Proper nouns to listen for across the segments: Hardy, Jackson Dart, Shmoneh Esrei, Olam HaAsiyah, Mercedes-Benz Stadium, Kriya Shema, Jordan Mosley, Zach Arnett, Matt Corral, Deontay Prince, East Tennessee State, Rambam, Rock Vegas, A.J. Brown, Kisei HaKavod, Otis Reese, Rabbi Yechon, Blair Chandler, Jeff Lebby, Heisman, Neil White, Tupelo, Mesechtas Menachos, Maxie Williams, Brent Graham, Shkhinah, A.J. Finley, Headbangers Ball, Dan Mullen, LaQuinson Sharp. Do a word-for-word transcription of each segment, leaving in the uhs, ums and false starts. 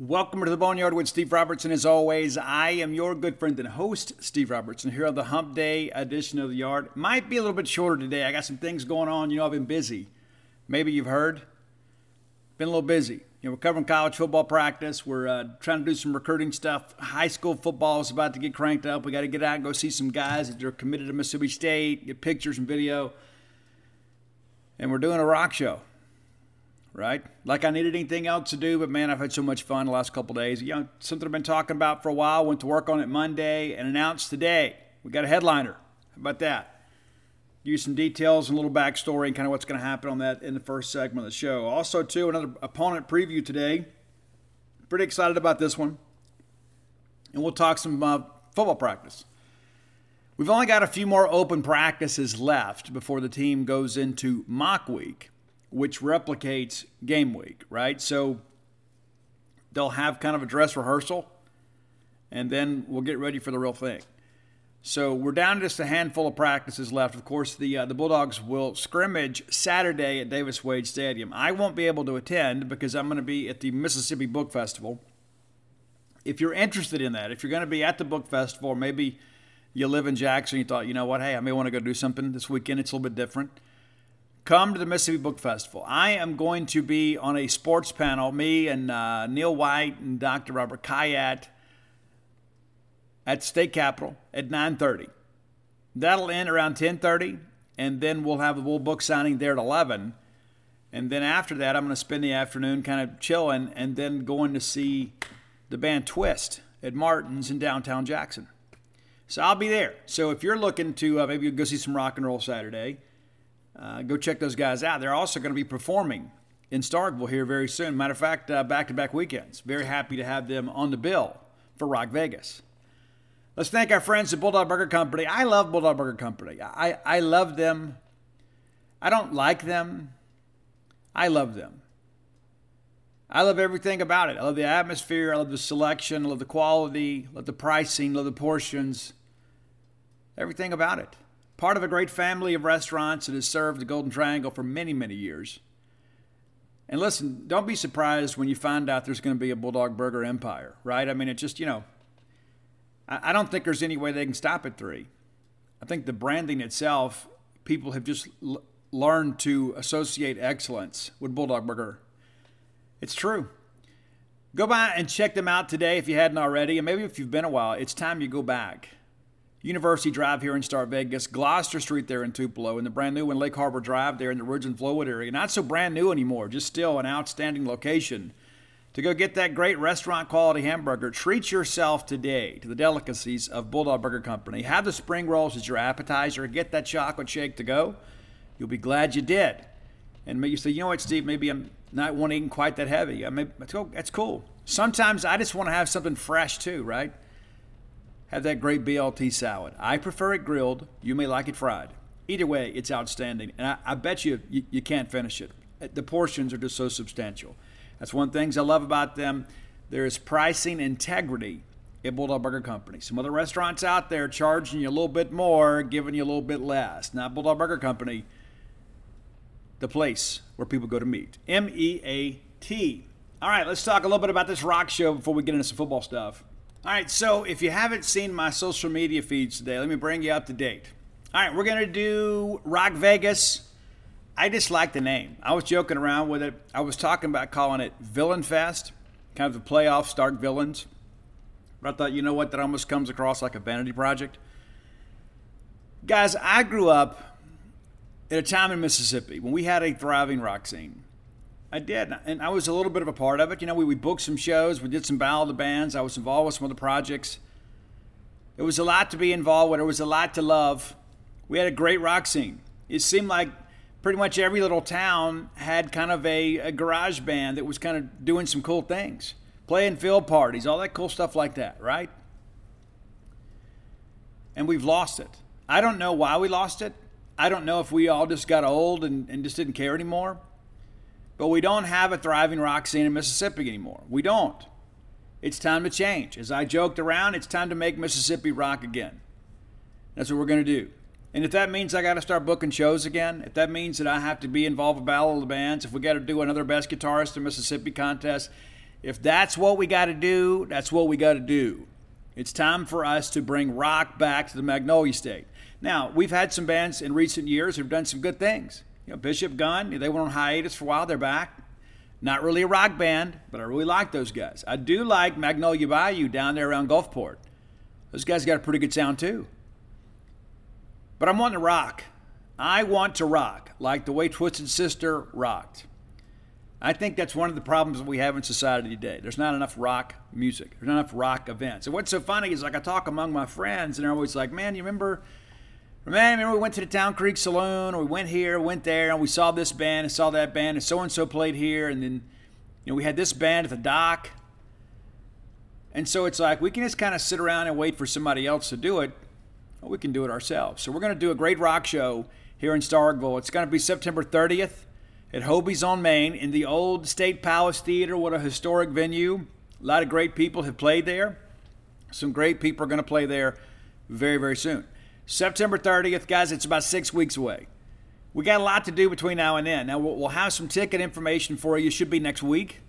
Welcome to the Boneyard with Steve Robertson. As always, I am your good friend and host, Steve Robertson, here on the Hump Day edition of The Yard. Might be a little bit shorter today. I got some things going on. You know, I've been busy. Maybe you've heard. Been a little busy. You know, we're covering college football practice. We're uh, trying to do some recruiting stuff. High school football is about to get cranked up. We got to get out and go see some guys that are committed to Mississippi State, get pictures and video. And we're doing a rock show. Right? Like I needed anything else to do, but man, I've had so much fun the last couple of days. You know, something I've been talking about for a while, went to work on it Monday and announced today. We got a headliner. How about that? Give you some details and a little backstory and kind of what's going to happen on that in the first segment of the show. Also, too, another opponent preview today. Pretty excited about this one. And we'll talk some uh, football practice. We've only got a few more open practices left before the team goes into mock week, which replicates game week, right? So they'll have kind of a dress rehearsal, and then we'll get ready for the real thing. So we're down to just a handful of practices left. Of course, the uh, the Bulldogs will scrimmage Saturday at Davis Wade Stadium. I won't be able to attend because I'm going to be at the Mississippi Book Festival. If you're interested in that, if you're going to be at the Book Festival, maybe you live in Jackson, you thought, you know what, hey, I may want to go do something this weekend. It's a little bit different. Come to the Mississippi Book Festival. I am going to be on a sports panel, me and uh, Neil White and Doctor Robert Kayat at State Capitol at nine thirty. That'll end around ten thirty, and then we'll have a little book signing there at eleven. And then after that, I'm going to spend the afternoon kind of chilling and then going to see the band Twist at Martin's in downtown Jackson. So I'll be there. So if you're looking to uh, maybe go see some rock and roll Saturday, Uh, go check those guys out. They're also going to be performing in Starkville here very soon. Matter of fact, uh, back-to-back weekends. Very happy to have them on the bill for Rock Vegas. Let's thank our friends at Bulldog Burger Company. I love Bulldog Burger Company. I, I love them. I don't like them. I love them. I love everything about it. I love the atmosphere. I love the selection. I love the quality. I love the pricing. I love the portions. Everything about it. Part of a great family of restaurants that has served the Golden Triangle for many, many years. And listen, don't be surprised when you find out there's going to be a Bulldog Burger empire, right? I mean, it's just, you know, I don't think there's any way they can stop at three. I think the branding itself, people have just l- learned to associate excellence with Bulldog Burger. It's true. Go by and check them out today if you hadn't already. And maybe if you've been a while, it's time you go back. University Drive here in Star Vegas, Gloucester Street there in Tupelo, and the brand new one Lake Harbor Drive there in the Ridge and Flowood area. Not so brand new anymore, just still an outstanding location to go get that great restaurant quality hamburger. Treat yourself today to the delicacies of Bulldog Burger Company. Have the spring rolls as your appetizer. Get that chocolate shake to go. You'll be glad you did. And you say, you know what, Steve, maybe I'm not one eating quite that heavy. I mean, that's cool. Sometimes I just want to have something fresh too, right? Have that great B L T salad. I prefer it grilled. You may like it fried. Either way, it's outstanding. And I, I bet you, you you can't finish it. The portions are just so substantial. That's one of the things I love about them. There is pricing integrity at Bulldog Burger Company. Some other restaurants out there charging you a little bit more, giving you a little bit less. Not Bulldog Burger Company. The place where people go to meet. M E A T. All right, let's talk a little bit about this rock show before we get into some football stuff. All right, so if you haven't seen my social media feeds today, let me bring you up to date. All right, we're going to do Rock Vegas. I just like the name. I was joking around with it. I was talking about calling it Villain Fest, kind of the playoffs, dark villains. But I thought, you know what, that almost comes across like a vanity project. Guys, I grew up at a time in Mississippi when we had a thriving rock scene. I did, and I was a little bit of a part of it. You know, we, we booked some shows. We did some battle of the bands. I was involved with some of the projects. It was a lot to be involved with. It was a lot to love. We had a great rock scene. It seemed like pretty much every little town had kind of a, a garage band that was kind of doing some cool things, playing field parties, all that cool stuff like that, right? And we've lost it. I don't know why we lost it. I don't know if we all just got old and, and just didn't care anymore. But we don't have a thriving rock scene in Mississippi anymore. We don't. It's time to change. As I joked around, it's time to make Mississippi rock again. That's what we're going to do. And if that means I got to start booking shows again, if that means that I have to be involved with Battle of the Bands, if we got to do another Best Guitarist in Mississippi contest, If that's what we got to do, that's what we got to do. It's time for us to bring rock back to the Magnolia State. Now, we've had some bands in recent years who've done some good things. You know, Bishop Gunn, they went on hiatus for a while, they're back. Not really a rock band, but I really like those guys. I do like Magnolia Bayou down there around Gulfport. Those guys got a pretty good sound too. But I'm wanting to rock. I want to rock like the way Twisted Sister rocked. I think that's one of the problems that we have in society today. There's not enough rock music. There's not enough rock events. And what's so funny is, like, I talk among my friends, and they're always like, man, you remember, man, remember we went to the Town Creek Saloon, or we went here, went there, and we saw this band and saw that band, and so-and-so played here, and then, you know, we had this band at the dock. And so it's like we can just kind of sit around and wait for somebody else to do it, or we can do it ourselves. So we're going to do a great rock show here in Starkville. It's going to be September thirtieth at Hobie's on Main in the old State Palace Theater. What a historic venue. A lot of great people have played there. Some great people are going to play there very, very soon. September thirtieth, guys, it's about six weeks away. We got a lot to do between now and then. Now, we'll have some ticket information for you. It should be next week.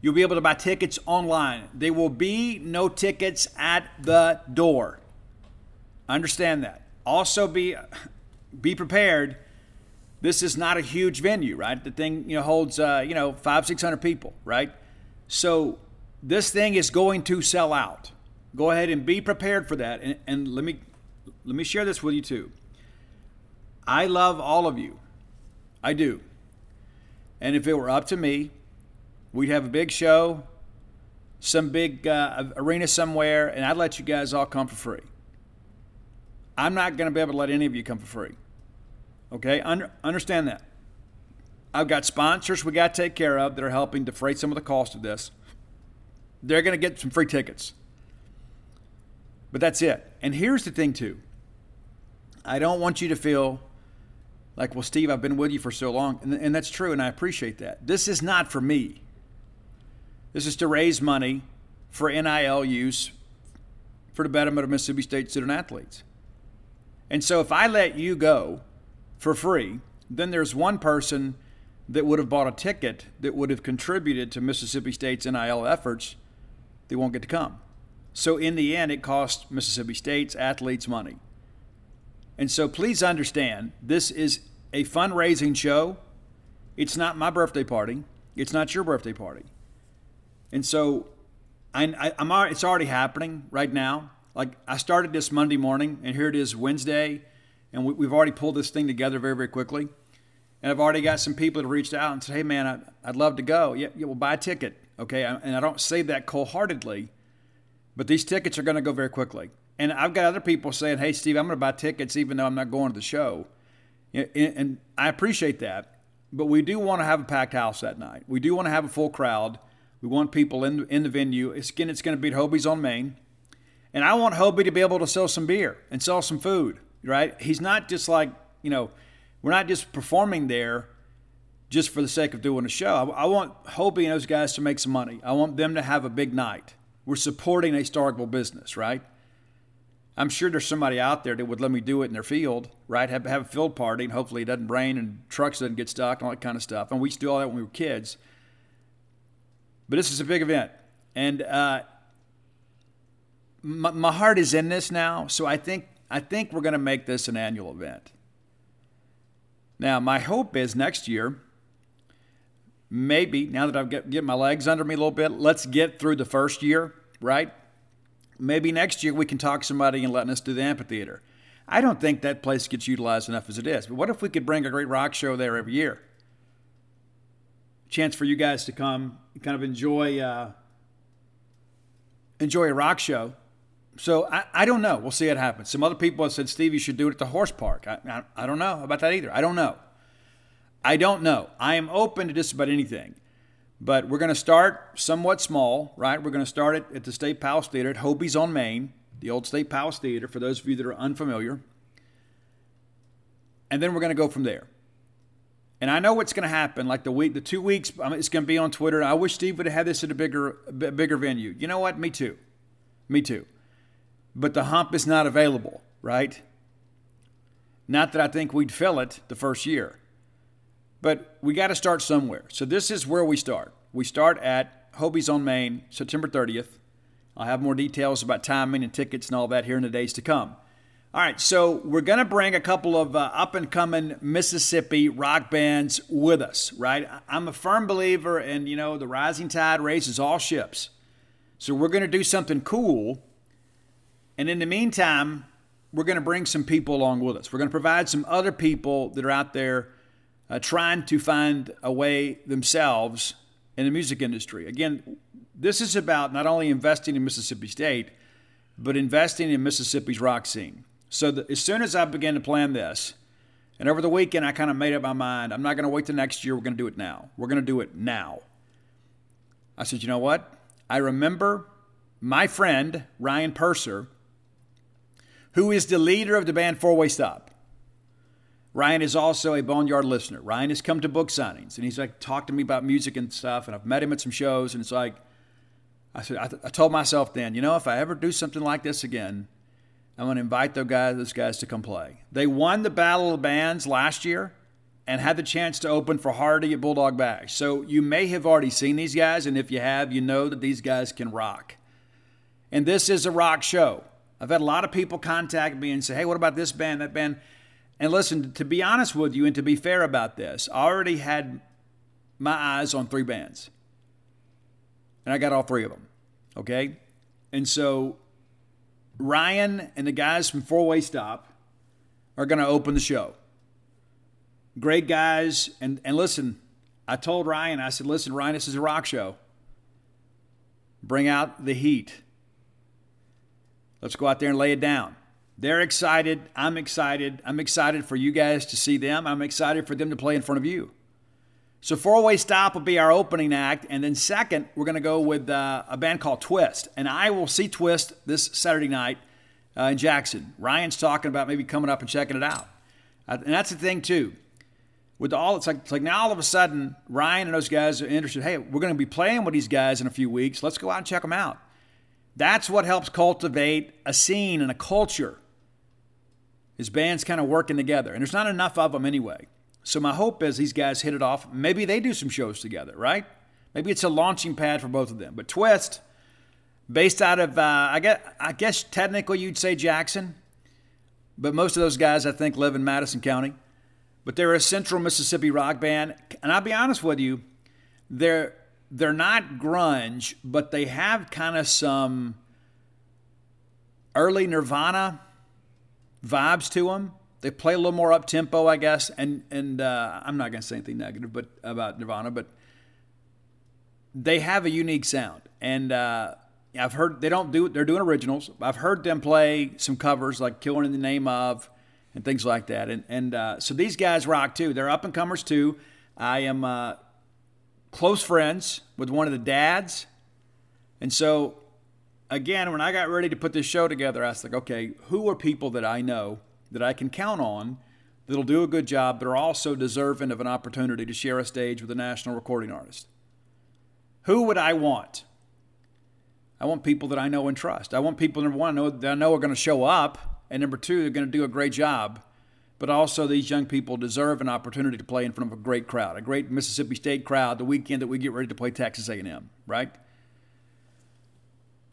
You'll be able to buy tickets online. There will be no tickets at the door. Understand that. Also, be be prepared. This is not a huge venue, right? The thing, you know, holds, uh, you know, five, six hundred people, right? So this thing is going to sell out. Go ahead and be prepared for that. And, and let me let me share this with you too. I love all of you. I do. And if it were up to me, we'd have a big show, some big uh, arena somewhere, and I'd let you guys all come for free. I'm not going to be able to let any of you come for free. Okay, Under, understand that. I've got sponsors we got to take care of that are helping defray some of the cost of this. They're going to get some free tickets. But that's it. And here's the thing, too. I don't want you to feel like, well, Steve, I've been with you for so long. And, and that's true, and I appreciate that. This is not for me. This is to raise money for N I L use for the betterment of Mississippi State student athletes. And so if I let you go for free, then there's one person that would have bought a ticket that would have contributed to Mississippi State's N I L efforts. They won't get to come. So in the end, it costs Mississippi State's athletes money. And so please understand, this is a fundraising show. It's not my birthday party. It's not your birthday party. And so I, I, I'm, it's already happening right now. Like, I started this Monday morning, and here it is Wednesday, and we, we've already pulled this thing together very, very quickly. And I've already got some people that reached out and said, hey, man, I, I'd love to go. Yeah, yeah, well, buy a ticket, okay? And I don't say that cold-heartedly, but these tickets are going to go very quickly. And I've got other people saying, hey, Steve, I'm going to buy tickets even though I'm not going to the show. And, and I appreciate that, but we do want to have a packed house that night. We do want to have a full crowd. We want people in, in the venue. It's, again, it's going to be at Hobie's on Main. And I want Hobie to be able to sell some beer and sell some food, right? He's not just like, you know, we're not just performing there just for the sake of doing a show. I, I want Hobie and those guys to make some money. I want them to have a big night. We're supporting a Starkville business, right? I'm sure there's somebody out there that would let me do it in their field, right? Have, have a field party, and hopefully it doesn't rain and trucks doesn't get stuck and all that kind of stuff. And we used to do all that when we were kids. But this is a big event. And, uh, My, my heart is in this now, so I think I think we're going to make this an annual event. Now, my hope is next year, maybe, now that I've got get my legs under me a little bit, let's get through the first year, right? Maybe next year we can talk somebody and letting us do the amphitheater. I don't think that place gets utilized enough as it is, but what if we could bring a great rock show there every year? Chance for you guys to come and kind of enjoy, uh, enjoy a rock show. So I, I don't know. We'll see what happens. Some other people have said, Steve, you should do it at the horse park. I, I I don't know about that either. I don't know. I don't know. I am open to just about anything. But we're going to start somewhat small, right? We're going to start it at the State Palace Theater at Hobie's on Main, the old State Palace Theater, for those of you that are unfamiliar. And then we're going to go from there. And I know what's going to happen. Like the week, the two weeks, I mean, it's going to be on Twitter. I wish Steve would have had this at a bigger, b- bigger venue. You know what? Me too. Me too. But the hump is not available, right? Not that I think we'd fill it the first year. But we got to start somewhere. So this is where we start. We start at at Hobie's on Main, September thirtieth. I'll have more details about timing and tickets and all that here in the days to come. All right, so we're going to bring a couple of uh, up-and-coming Mississippi rock bands with us, right? I'm a firm believer in, you know, the rising tide raises all ships. So we're going to do something cool. And in the meantime, we're going to bring some people along with us. We're going to provide some other people that are out there uh, trying to find a way themselves in the music industry. Again, this is about not only investing in Mississippi State, but investing in Mississippi's rock scene. So the, as soon as I began to plan this, and over the weekend I kind of made up my mind, I'm not going to wait till next year, we're going to do it now. We're going to do it now. I said, you know what? I remember my friend, Ryan Purser, who is the leader of the band Four Way Stop. Ryan is also a Boneyard listener. Ryan has come to book signings, and he's like, talked to me about music and stuff, and I've met him at some shows, and it's like, I said, I, th- I told myself then, you know, if I ever do something like this again, I'm going to invite those guys, those guys to come play. They won the Battle of Bands last year and had the chance to open for Hardy at Bulldog Bash. So you may have already seen these guys, and if you have, you know that these guys can rock. And this is a rock show. I've had a lot of people contact me and say, hey, what about this band, that band? And listen, to be honest with you and to be fair about this, I already had my eyes on three bands. And I got all three of them, okay? And so Ryan and the guys from Four Way Stop are going to open the show. Great guys. And, and listen, I told Ryan, I said, listen, Ryan, this is a rock show. Bring out the heat. Let's go out there and lay it down. They're excited. I'm excited. I'm excited for you guys to see them. I'm excited for them to play in front of you. So Four-Way Stop will be our opening act. And then second, we're going to go with uh, a band called Twist. And I will see Twist this Saturday night uh, in Jackson. Ryan's talking about maybe coming up and checking it out. Uh, and that's the thing, too. With all, it's like, it's like now all of a sudden, Ryan and those guys are interested. Hey, we're going to be playing with these guys in a few weeks. Let's go out and check them out. That's what helps cultivate a scene and a culture. His band's kind of working together. And there's not enough of them anyway. So my hope is these guys hit it off. Maybe they do some shows together, right? Maybe it's a launching pad for both of them. But Twist, based out of, uh, I guess, I guess technically you'd say Jackson, but most of those guys, I think, live in Madison County. But they're a central Mississippi rock band. And I'll be honest with you, they're they're not grunge, but they have kind of some early Nirvana vibes to them. They play a little more up-tempo, I guess, and and uh, I'm not going to say anything negative but about Nirvana, but they have a unique sound. And uh, I've heard they don't do they're doing originals. I've heard them play some covers like "Killing in the Name of" and things like that. And and uh, so these guys rock too. They're up and comers too. I am uh, close friends with one of the dads, and so again, when I got ready to put this show together, I was like, okay, who are people that I know that I can count on, that'll do a good job, that are also deserving of an opportunity to share a stage with a national recording artist? Who would I want? I want people that I know and trust. I want people, number one, I know, that I know are going to show up, and number two, they're going to do a great job, but also these young people deserve an opportunity to play in front of a great crowd, a great Mississippi State crowd, the weekend that we get ready to play Texas A and M, right?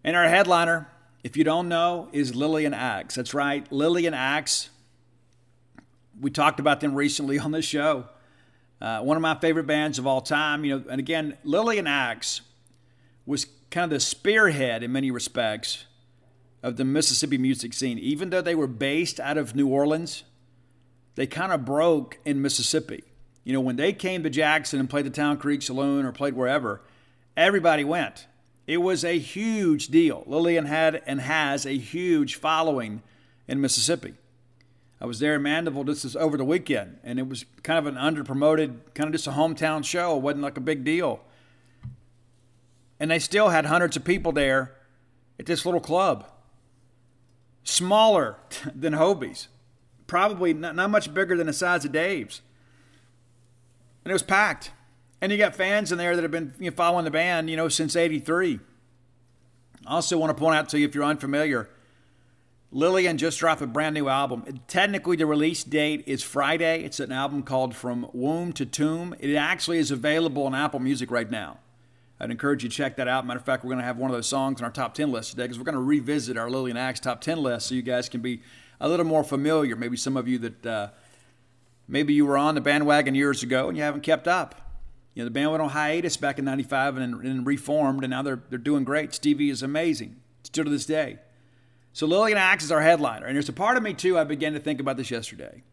And our headliner, if you don't know, is Lillian Axe. That's right, Lillian Axe. We talked about them recently on this show. Uh, one of my favorite bands of all time. You know, and again, Lillian Axe was kind of the spearhead in many respects of the Mississippi music scene. Even though they were based out of New Orleans, they kind of broke in Mississippi. You know, when they came to Jackson and played the Town Creek Saloon or played wherever, everybody went. It was a huge deal. Lillian had and has a huge following in Mississippi. I was there in Mandeville just over the weekend, and it was kind of an under-promoted, kind of just a hometown show. It wasn't like a big deal. And they still had hundreds of people there at this little club. Smaller than Hobie's. Probably not, not much bigger than the size of Dave's. And it was packed. And you got fans in there that have been you know, following the band, you know, since eighty-three. I also want to point out to you, if you're unfamiliar, Lillian just dropped a brand new album. Technically, the release date is Friday. It's an album called From Womb to Tomb. It actually is available on Apple Music right now. I'd encourage you to check that out. Matter of fact, we're going to have one of those songs in our top ten list today because we're going to revisit our Lillian Axe top ten list so you guys can be a little more familiar. Maybe some of you that uh, maybe you were on the bandwagon years ago and you haven't kept up. You know, the band went on hiatus back in ninety-five and, and reformed, and now they're they're doing great. Stevie is amazing, still to this day. So Lillian Axe is our headliner. And there's a part of me, too, I began to think about this yesterday.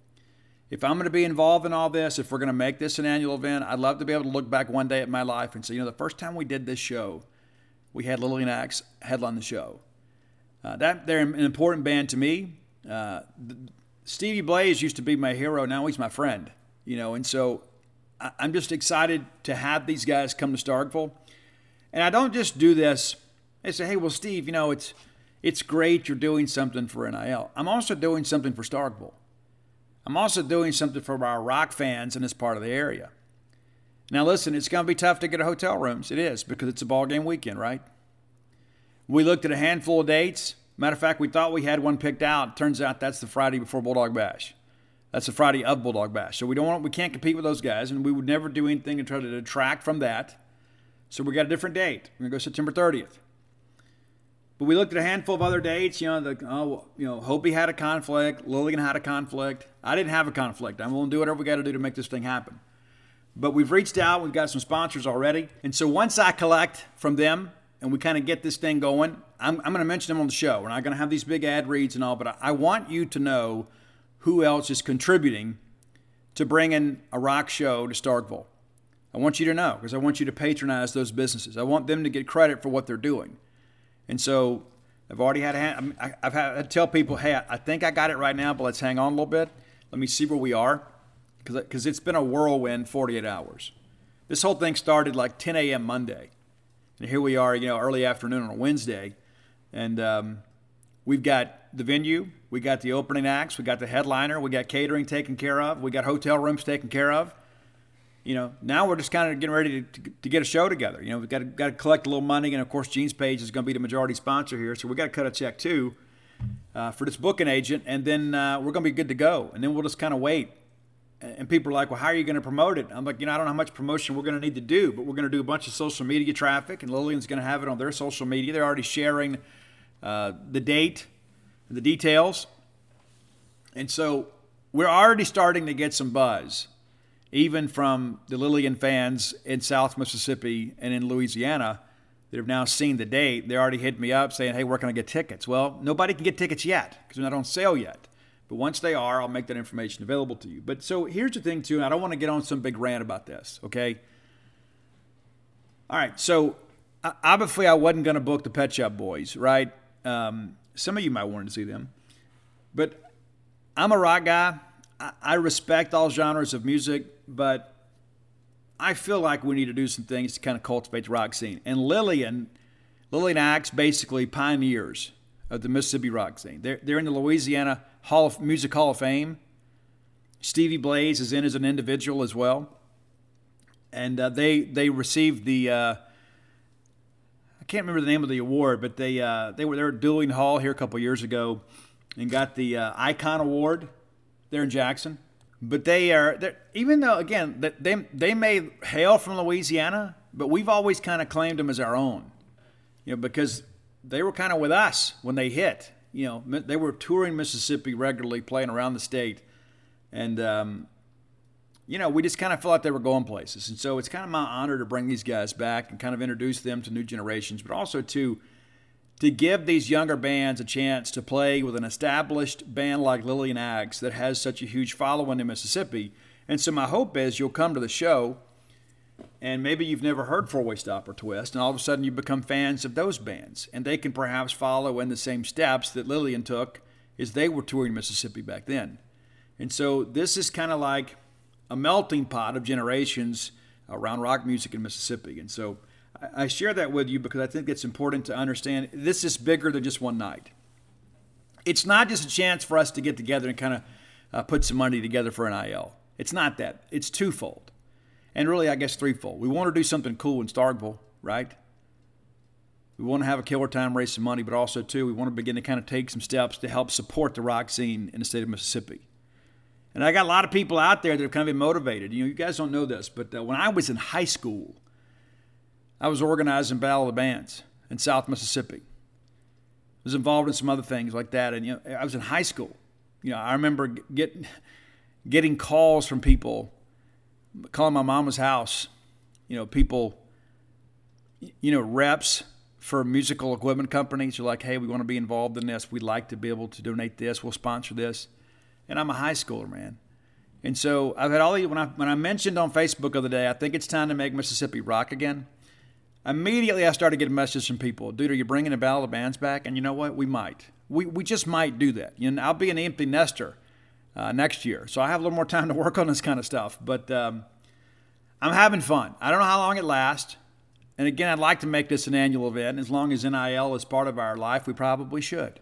If I'm going to be involved in all this, if we're going to make this an annual event, I'd love to be able to look back one day at my life and say, you know, the first time we did this show, we had Lillian Axe headline the show. Uh, that they're an important band to me. Uh, Stevie Blaze used to be my hero. Now he's my friend, you know, and so I, I'm just excited to have these guys come to Starkville. And I don't just do this. They say, hey, well, Steve, you know, it's it's great you're doing something for N I L. I'm also doing something for Starkville. I'm also doing something for our rock fans in this part of the area. Now, listen, it's going to be tough to get a hotel rooms. It is, because it's a ball game weekend, right? We looked at a handful of dates. Matter of fact, we thought we had one picked out. Turns out that's the Friday before Bulldog Bash. That's the Friday of Bulldog Bash. So we don't want, we can't compete with those guys, and we would never do anything to try to detract from that. So we got a different date. We're going to go September thirtieth. But we looked at a handful of other dates. You know, the, oh, you know, Hopi had a conflict. Lillian had a conflict. I didn't have a conflict. I'm willing to do whatever we got to do to make this thing happen. But we've reached out. We've got some sponsors already. And so once I collect from them and we kind of get this thing going, I'm, I'm going to mention them on the show. We're not going to have these big ad reads and all, but I, I want you to know who else is contributing to bringing a rock show to Starkville. I want you to know because I want you to patronize those businesses. I want them to get credit for what they're doing. And so I've already had – I've had to tell people, hey, I think I got it right now, but let's hang on a little bit. Let me see where we are because it's been a whirlwind forty-eight hours. This whole thing started like ten a.m. Monday, and here we are, you know, early afternoon on a Wednesday, and um, we've got the venue, we got the opening acts, we got the headliner, we got catering taken care of, we got hotel rooms taken care of. You know, now we're just kind of getting ready to, to, to get a show together. You know, we've got to, got to collect a little money. And, of course, Gene's Page is going to be the majority sponsor here. So we've got to cut a check, too, uh, for this booking agent. And then uh, we're going to be good to go. And then we'll just kind of wait. And people are like, well, how are you going to promote it? I'm like, you know, I don't know how much promotion we're going to need to do. But we're going to do a bunch of social media traffic. And Lillian's going to have it on their social media. They're already sharing uh, the date and the details. And so we're already starting to get some buzz, even from the Lillian fans in South Mississippi and in Louisiana that have now seen the date. They already hit me up saying, hey, where can I get tickets? Well, nobody can get tickets yet because they're not on sale yet. But once they are, I'll make that information available to you. But so here's the thing, too, and I don't want to get on some big rant about this, okay? All right, so obviously I wasn't going to book the Pet Shop Boys, right? Um, some of you might want to see them. But I'm a rock guy. I respect all genres of music, but I feel like we need to do some things to kind of cultivate the rock scene. And Lillian, Lillian Axe, basically pioneers of the Mississippi rock scene. They're, they're in the Louisiana Hall of, Music Hall of Fame. Stevie Blaze is in as an individual as well. And uh, they they received the, uh, I can't remember the name of the award, but they uh, they were there at Dueling Hall here a couple years ago and got the uh, Icon Award. They're in Jackson, but they are, even though, again, they they may hail from Louisiana, but we've always kind of claimed them as our own, you know, because they were kind of with us when they hit. You know, they were touring Mississippi regularly, playing around the state, and, um, you know, we just kind of felt like they were going places. And so it's kind of my honor to bring these guys back and kind of introduce them to new generations, but also to to give these younger bands a chance to play with an established band like Lillian Axe that has such a huge following in Mississippi. And so my hope is you'll come to the show, and maybe you've never heard Four Way Stop or Twist, and all of a sudden you become fans of those bands, and they can perhaps follow in the same steps that Lillian took as they were touring Mississippi back then. And so this is kind of like a melting pot of generations around rock music in Mississippi. And so I share that with you because I think it's important to understand this is bigger than just one night. It's not just a chance for us to get together and kind of uh, put some money together for N I L. It's not that. It's twofold. And really, I guess, threefold. We want to do something cool in Starkville, right? We want to have a killer time, raise some money, but also, too, we want to begin to kind of take some steps to help support the rock scene in the state of Mississippi. And I got a lot of people out there that have kind of been motivated. You know, you guys don't know this, but uh, when I was in high school, I was organizing Battle of the Bands in South Mississippi. I was involved in some other things like that. And you know, I was in high school. You know, I remember getting getting calls from people, calling my mama's house, you know, people, you know, reps for musical equipment companies are like, hey, we want to be involved in this. We'd like to be able to donate this. We'll sponsor this. And I'm a high schooler, man. And so I've had all these, when I, when I mentioned on Facebook the other day, I think it's time to make Mississippi rock again. Immediately I started getting messages from people. Dude, are you bringing the Battle of the Bands back? And you know what? We might. We we just might do that. You know, I'll be an empty nester uh, next year, so I have a little more time to work on this kind of stuff. But um, I'm having fun. I don't know how long it lasts. And again, I'd like to make this an annual event. As long as N I L is part of our life, we probably should.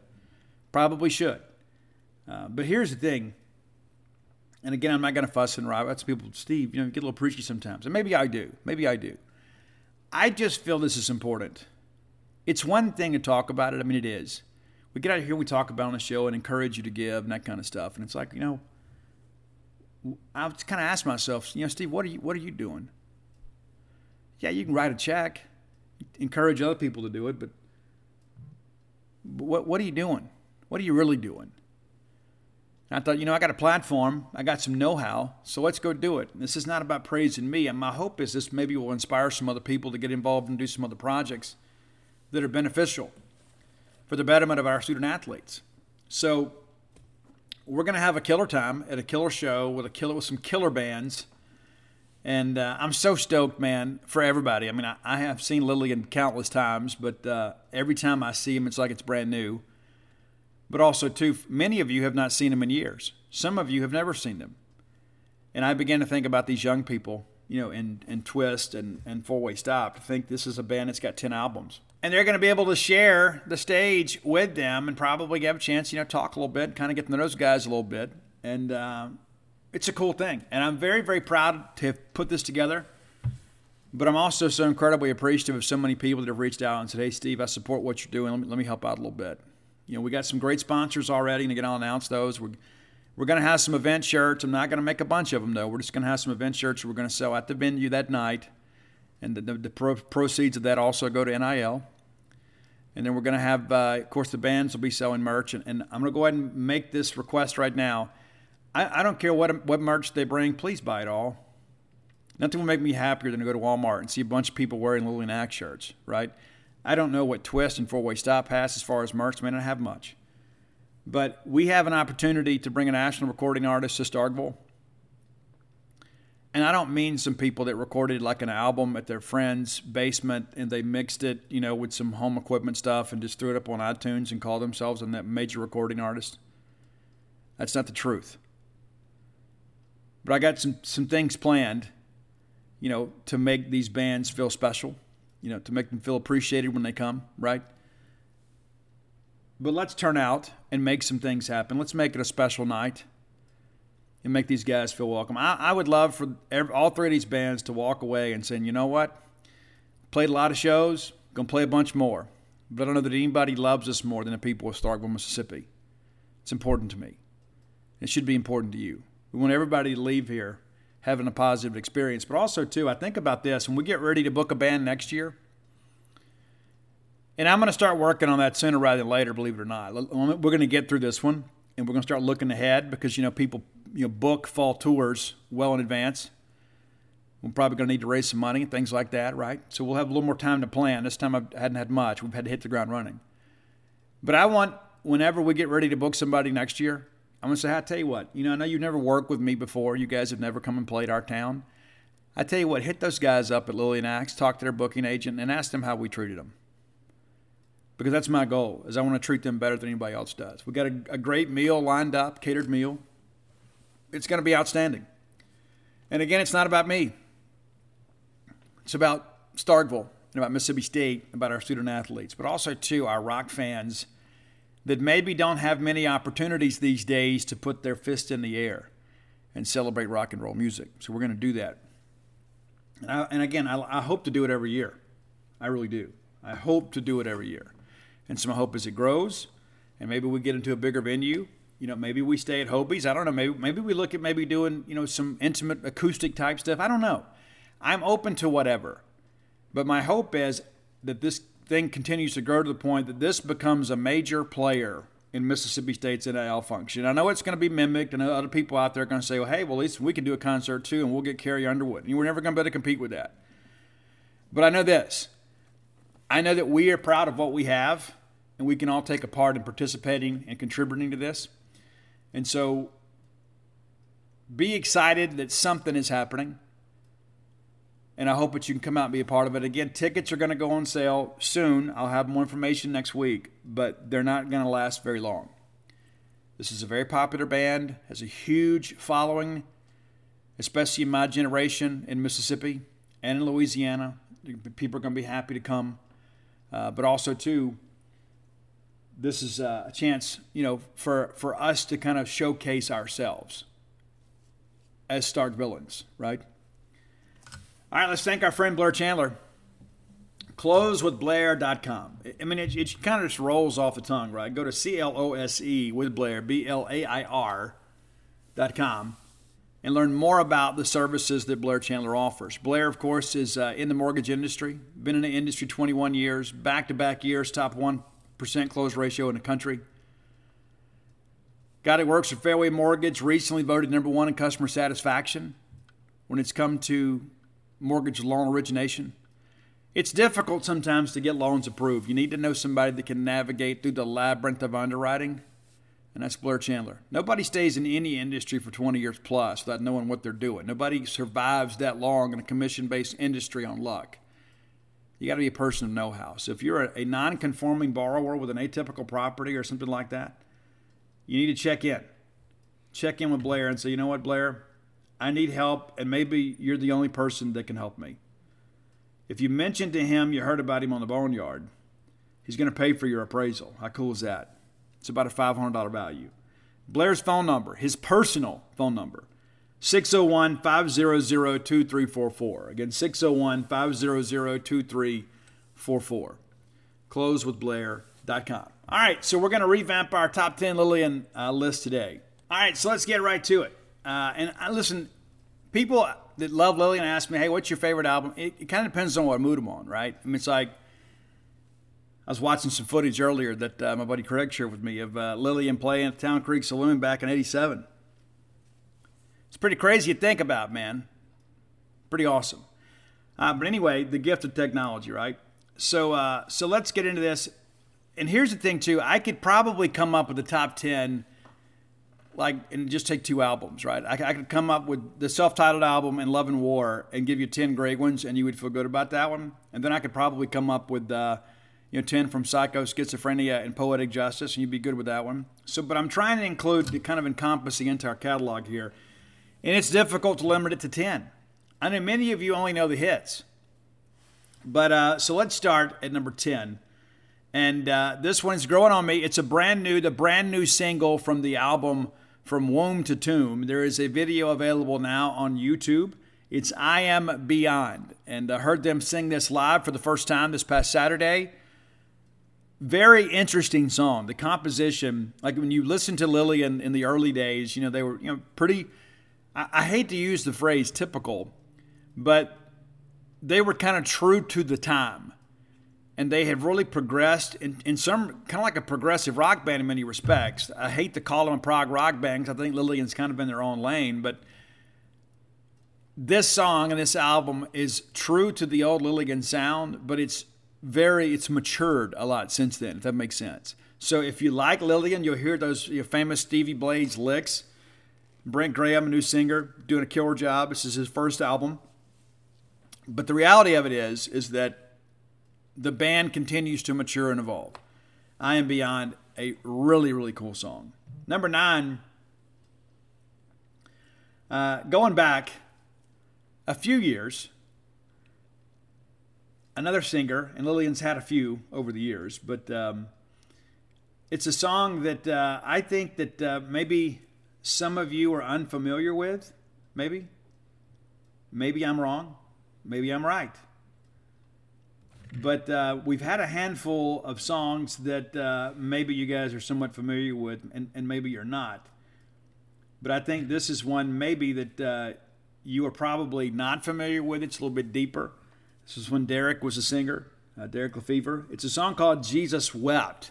Probably should. Uh, but here's the thing. And again, I'm not going to fuss and ride. That's people, Steve, you know, you get a little preachy sometimes. And maybe I do. Maybe I do. I just feel this is important. It's one thing to talk about it. I mean, it is. We get out of here, we talk about it on the show and encourage you to give and that kind of stuff. And it's like, you know, I was kind of asked myself, you know, Steve, what are you, what are you doing? Yeah, you can write a check, encourage other people to do it, but, but what what are you doing? What are you really doing? And I thought, you know, I got a platform. I got some know-how, so let's go do it. And this is not about praising me. And my hope is this maybe will inspire some other people to get involved and do some other projects that are beneficial for the betterment of our student-athletes. So we're going to have a killer time at a killer show with a killer with some killer bands. And uh, I'm so stoked, man, for everybody. I mean, I, I have seen Lillian countless times, but uh, every time I see him, it's like it's brand new. But also, too, many of you have not seen him in years. Some of you have never seen him. And I began to think about these young people, you know, in, in Twist and, and Four Way Stop, to think this is a band that's got ten albums. And they're going to be able to share the stage with them and probably have a chance, you know, talk a little bit, kind of get to know those guys a little bit. And uh, it's a cool thing. And I'm very, very proud to have put this together. But I'm also so incredibly appreciative of so many people that have reached out and said, hey, Steve, I support what you're doing. Let me, let me help out a little bit. You know, we got some great sponsors already, and again, I'll announce those. We're, we're going to have some event shirts. I'm not going to make a bunch of them, though. We're just going to have some event shirts we're going to sell at the venue that night, and the, the, the pro- proceeds of that also go to N I L. And then we're going to have, uh, of course, the bands will be selling merch, and, and I'm going to go ahead and make this request right now. I, I don't care what, what merch they bring. Please buy it all. Nothing will make me happier than to go to Walmart and see a bunch of people wearing Lillian Axe shirts, right? I don't know what Twist and Four Way Stop has as far as merch. May not have much. But we have an opportunity to bring a national recording artist to Starkville. And I don't mean some people that recorded like an album at their friend's basement and they mixed it, you know, with some home equipment stuff and just threw it up on iTunes and called themselves a major recording artist. That's not the truth. But I got some, some things planned, you know, to make these bands feel special. You know, to make them feel appreciated when they come, right? But let's turn out and make some things happen. Let's make it a special night and make these guys feel welcome. I, I would love for every, all three of these bands to walk away and saying, you know what? Played a lot of shows, going to play a bunch more. But I don't know that anybody loves us more than the people of Starkville, Mississippi. It's important to me. It should be important to you. We want everybody to leave here having a positive experience. But also, too, I think about this. When we get ready to book a band next year, and I'm going to start working on that sooner rather than later, believe it or not. We're going to get through this one, and we're going to start looking ahead because, you know, people you know, book fall tours well in advance. We're probably going to need to raise some money and things like that, right? So we'll have a little more time to plan. This time I hadn't had much. We've had to hit the ground running. But I want, whenever we get ready to book somebody next year, I'm going to say, I tell you what, you know, I know you've never worked with me before. You guys have never come and played our town. I tell you what, hit those guys up at Lillian Axe, talk to their booking agent, and ask them how we treated them. Because that's my goal, is I want to treat them better than anybody else does. We've got a, a great meal lined up, catered meal. It's going to be outstanding. And again, it's not about me. It's about Starkville and about Mississippi State, about our student-athletes, but also, too, our rock fans that maybe don't have many opportunities these days to put their fist in the air and celebrate rock and roll music. So we're going to do that. And, I, and again, I, I hope to do it every year. I really do. I hope to do it every year. And so my hope is it grows, and maybe we get into a bigger venue. You know, maybe we stay at Hobie's. I don't know. Maybe maybe we look at maybe doing, you know, some intimate acoustic type stuff. I don't know. I'm open to whatever. But my hope is that this thing continues to grow to the point that this becomes a major player in Mississippi State's N I L function. I know it's going to be mimicked, and other people out there are going to say, well, hey, well, at least we can do a concert too, and we'll get Carrie Underwood. And we're never going to be able to compete with that. But I know this. I know that we are proud of what we have, and we can all take a part in participating and contributing to this. And so be excited that something is happening. And I hope that you can come out and be a part of it. Again, tickets are going to go on sale soon. I'll have more information next week, but they're not going to last very long. This is a very popular band, has a huge following, especially in my generation in Mississippi and in Louisiana. People are going to be happy to come. Uh, but also, too, this is a chance, you know, for, for us to kind of showcase ourselves as stark villains, right? All right, let's thank our friend Blair Chandler. close with blair dot com. I mean, it, it kind of just rolls off the tongue, right? Go to C L O S E with Blair, B L A I R dot com, and learn more about the services that Blair Chandler offers. Blair, of course, is uh, in the mortgage industry, been in the industry twenty-one years, back-to-back years, top one percent close ratio in the country. Got it works at Fairway Mortgage, recently voted number one in customer satisfaction when it's come to mortgage loan origination. It's difficult sometimes to get loans approved. You need to know somebody that can navigate through the labyrinth of underwriting, and that's Blair Chandler. Nobody stays in any industry for twenty years plus without knowing what they're doing. Nobody survives that long in a commission-based industry on luck. You got to be a person of know-how. So if you're a non-conforming borrower with an atypical property or something like that, you need to check in. Check in with Blair and say, you know what, Blair? I need help, and maybe you're the only person that can help me. If you mention to him you heard about him on the Boneyard, he's going to pay for your appraisal. How cool is that? It's about a five hundred dollars value. Blair's phone number, his personal phone number, six oh one, five hundred, two three four four. Again, six oh one, five hundred, two three four four. close with blair dot com. All right, so we're going to revamp our top ten Lillian uh, list today. All right, so let's get right to it. Uh, and I, listen, people that love Lillian ask me, hey, what's your favorite album? It, it kind of depends on what mood I'm on, right? I mean, it's like I was watching some footage earlier that uh, my buddy Craig shared with me of uh, Lillian playing at Town Creek Saloon back in eighty-seven. It's pretty crazy to think about, man. Pretty awesome. Uh, but anyway, the gift of technology, right? So, uh, so let's get into this. And here's the thing, too. I could probably come up with the top ten, like, and just take two albums, right? I, I could come up with the self-titled album and Love and War and give you ten great ones, and you would feel good about that one. And then I could probably come up with, uh, you know, ten from Psycho, Schizophrenia, and Poetic Justice, and you'd be good with that one. So, but I'm trying to include the kind of encompassing into our catalog here. And it's difficult to limit it to ten. I know many of you only know the hits. But uh, so let's start at number ten. And uh, this one's growing on me. It's a brand new, the brand new single from the album From Womb to Tomb. There is a video available now on YouTube. It's I Am Beyond. And I heard them sing this live for the first time this past Saturday. Very interesting song. The composition, like when you listen to Lillian in the early days, you know, they were, you know, pretty, I, I hate to use the phrase typical, but they were kind of true to the time. And they have really progressed in, in some, kind of like a progressive rock band in many respects. I hate to call them a prog rock band because I think Lillian's kind of in their own lane. But this song and this album is true to the old Lillian sound, but it's very, it's matured a lot since then, if that makes sense. So if you like Lillian, you'll hear those your famous Stevie Blaze licks. Brent Graham, a new singer, doing a killer job. This is his first album. But the reality of it is, is that the band continues to mature and evolve. I Am Beyond, a really, really cool song. Number nine, uh, going back a few years, another singer, and Lillian's had a few over the years, but um, it's a song that uh, I think that uh, maybe some of you are unfamiliar with, maybe. Maybe I'm wrong. Maybe I'm right. But uh, we've had a handful of songs that uh, maybe you guys are somewhat familiar with, and, and maybe you're not. But I think this is one maybe that uh, you are probably not familiar with. It's a little bit deeper. This is when Derek was a singer, uh, Derek Lefevre. It's a song called Jesus Wept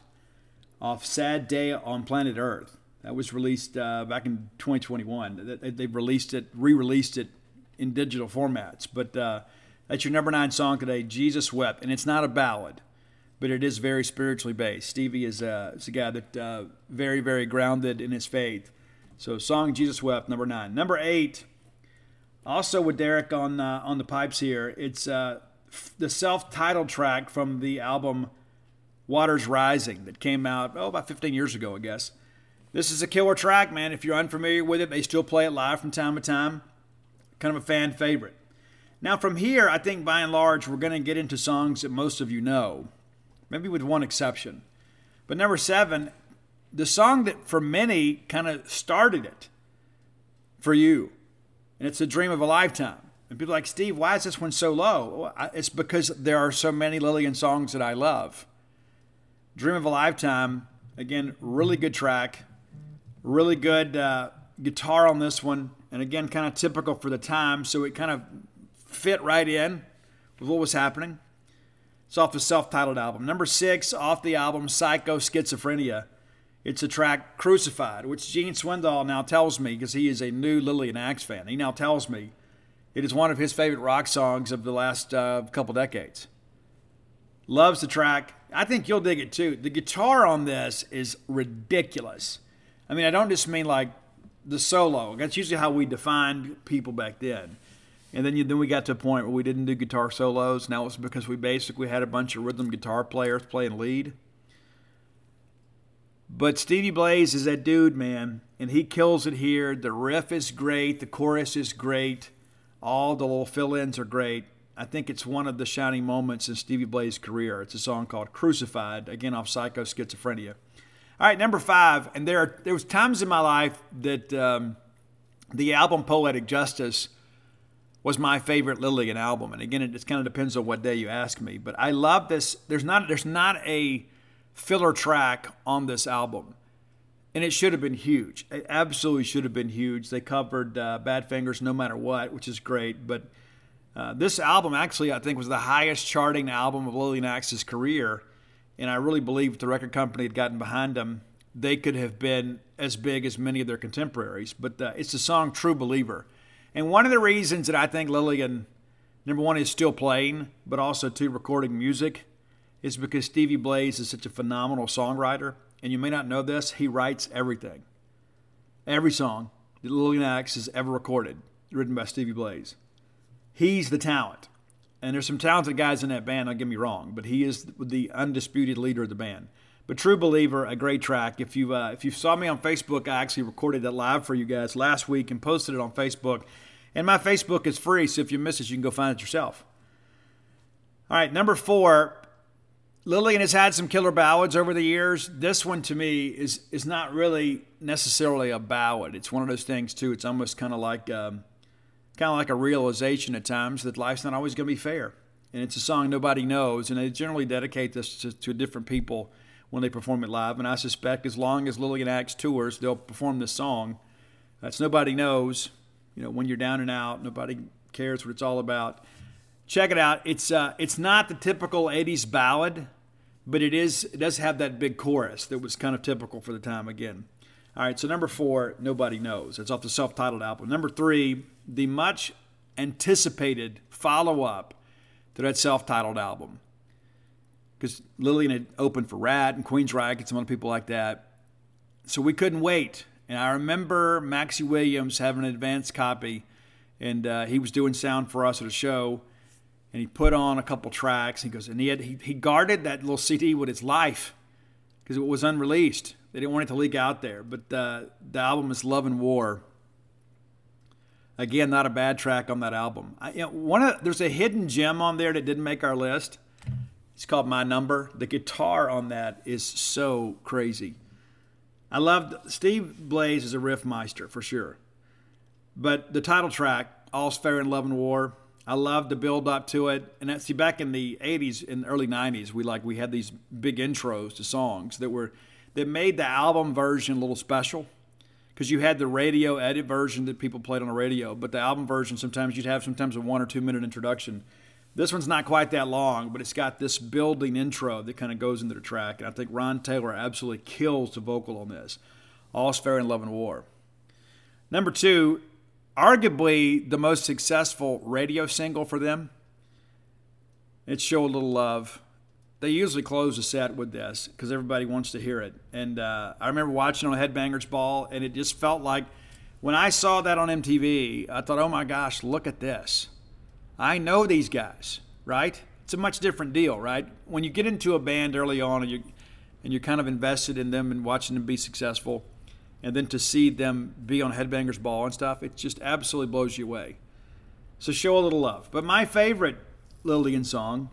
off Sad Day on Planet Earth. That was released uh, back in twenty twenty-one. They, they released it, re-released it in digital formats. But uh, that's your number nine song today, Jesus Wept. And it's not a ballad, but it is very spiritually based. Stevie is, uh, is a guy that uh, very, very grounded in his faith. So song Jesus Wept, number nine. Number eight, also with Derek on uh, on the pipes here, it's uh, f- the self-titled track from the album Waters Rising that came out oh about fifteen years ago, I guess. This is a killer track, man. If you're unfamiliar with it, they still play it live from time to time. Kind of a fan favorite. Now from here, I think by and large, we're going to get into songs that most of you know. Maybe with one exception. But number seven, the song that for many kind of started it for you. And it's a dream of a lifetime. And people are like, Steve, why is this one so low? Well, it's because there are so many Lillian songs that I love. Dream of a Lifetime, again, really good track. Really good uh, guitar on this one. And again, kind of typical for the time. So it kind of fit right in with what was happening. It's off the self-titled album. Number six, off the album Psycho Schizophrenia. It's a track, Crucified, which Gene Swindoll now tells me, because he is a new Lillian Axe fan, he now tells me it is one of his favorite rock songs of the last uh, couple decades. Loves the track. I think you'll dig it too. The guitar on this is ridiculous. I mean, I don't just mean like the solo. That's usually how we defined people back then. And then you, then we got to a point where we didn't do guitar solos. Now it's because we basically had a bunch of rhythm guitar players playing lead. But Stevie Blaze is that dude, man. And he kills it here. The riff is great. The chorus is great. All the little fill-ins are great. I think it's one of the shining moments in Stevie Blaze's career. It's a song called Crucified, again off Psycho Schizophrenia. All right, number five. And there are, there was times in my life that um, the album Poetic Justice was my favorite Lillian album. And again, it just kind of depends on what day you ask me. But I love this. There's not there's not a filler track on this album. And it should have been huge. It absolutely should have been huge. They covered uh, Bad Fingers No Matter What, which is great. But uh, this album actually, I think, was the highest charting album of Lillian Axe's career. And I really believe if the record company had gotten behind them, they could have been as big as many of their contemporaries. But uh, it's the song True Believer. And one of the reasons that I think Lillian, number one, is still playing, but also, two, recording music, is because Stevie Blaze is such a phenomenal songwriter. And you may not know this, he writes everything. Every song that Lillian Axe has ever recorded, written by Stevie Blaze. He's the talent. And there's some talented guys in that band, don't get me wrong, but he is the undisputed leader of the band. But True Believer, a great track. If you uh, if you saw me on Facebook, I actually recorded that live for you guys last week and posted it on Facebook. And my Facebook is free, so if you miss it, you can go find it yourself. All right, number four. Lillian has had some killer ballads over the years. This one, to me, is is not really necessarily a ballad. It's one of those things, too. It's almost kind of like um, kind of like a realization at times that life's not always going to be fair. And it's a song nobody knows, and they generally dedicate this to, to different people when they perform it live. And I suspect as long as Lillian Axe tours, they'll perform this song. That's Nobody Knows. You know, when you're down and out, nobody cares what it's all about. Check it out. It's uh, it's not the typical eighties ballad, but it is. It does have that big chorus that was kind of typical for the time again. All right, so number four, Nobody Knows. It's off the self-titled album. Number three, the much-anticipated follow-up to that self-titled album. Because Lillian had opened for Rat and Queensryche and some other people like that. So we couldn't wait. And I remember Maxie Williams having an advance copy, and uh, he was doing sound for us at a show, and he put on a couple tracks. And he goes, and he had he, he guarded that little C D with his life because it was unreleased. They didn't want it to leak out there. But uh, the album is Love and War. Again, not a bad track on that album. I, you know, one of, there's a hidden gem on there that didn't make our list. It's called My Number. The guitar on that is so crazy. I loved Steve Blaze is a riff meister for sure. But the title track, All's Fair in Love and War, I loved the build up to it. And that, see, back in the eighties and early nineties, we like we had these big intros to songs that were that made the album version a little special. Because you had the radio edit version that people played on the radio, but the album version sometimes you'd have sometimes a one or two minute introduction This one's not quite that long, but it's got this building intro that kind of goes into the track, and I think Ron Taylor absolutely kills the vocal on this. All's Fair in Love and War. Number two, arguably the most successful radio single for them. It's Show a Little Love. They usually close the set with this because everybody wants to hear it. And uh, I remember watching it on Headbangers Ball, and it just felt like when I saw that on M T V, I thought, oh my gosh, look at this. I know these guys, right? It's a much different deal, right? When you get into a band early on and, you, and you're kind of invested in them and watching them be successful, and then to see them be on Headbangers Ball and stuff, it just absolutely blows you away. So Show a Little Love. But my favorite Lillian song,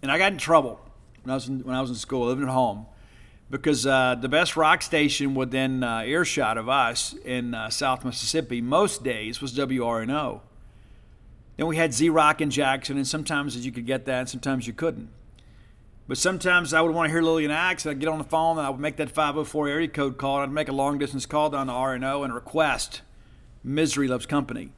and I got in trouble when I was in, when I was in school, living at home, because uh, the best rock station within uh, earshot of us in uh, South Mississippi most days was W R N O. Then we had Z-Rock and Jackson, and sometimes you could get that, and sometimes you couldn't. But sometimes I would want to hear Lillian Axe, and I'd get on the phone, and I would make that five oh four area code call, and I'd make a long-distance call down to R and O and request Misery Loves Company.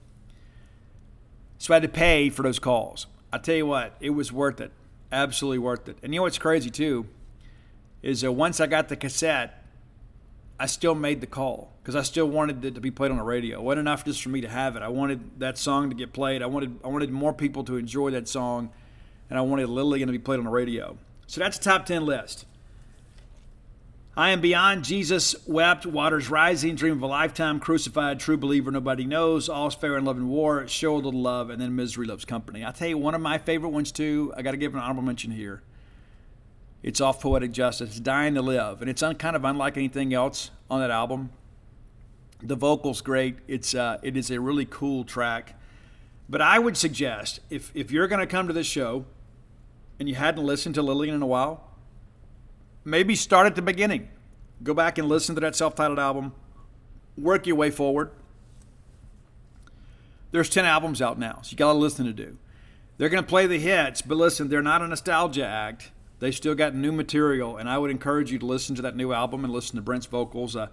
So I had to pay for those calls. I tell you what, it was worth it. Absolutely worth it. And you know what's crazy, too, is that once I got the cassette, I still made the call because I still wanted it to be played on the radio. It wasn't enough just for me to have it. I wanted that song to get played. I wanted I wanted more people to enjoy that song, and I wanted Lillian to be played on the radio. So that's a top ten list. I Am Beyond, Jesus Wept, Waters Rising, Dream of a Lifetime, Crucified, True Believer, Nobody Knows, All's Fair in Love and War, Show a Little Love, and then Misery Loves Company. I'll tell you one of my favorite ones, too. I got to give an honorable mention here. It's off Poetic Justice. It's Dying to Live, and it's un- kind of unlike anything else on that album. The vocal's great. It's uh, it is a really cool track. But I would suggest, if if you're going to come to this show and you hadn't listened to Lillian in a while, maybe start at the beginning. Go back and listen to that self-titled album. Work your way forward. There's ten albums out now, so you got a lot of listening to do. They're going to play the hits, but listen, they're not a nostalgia act. They still got new material, and I would encourage you to listen to that new album and listen to Brent's vocals. Uh,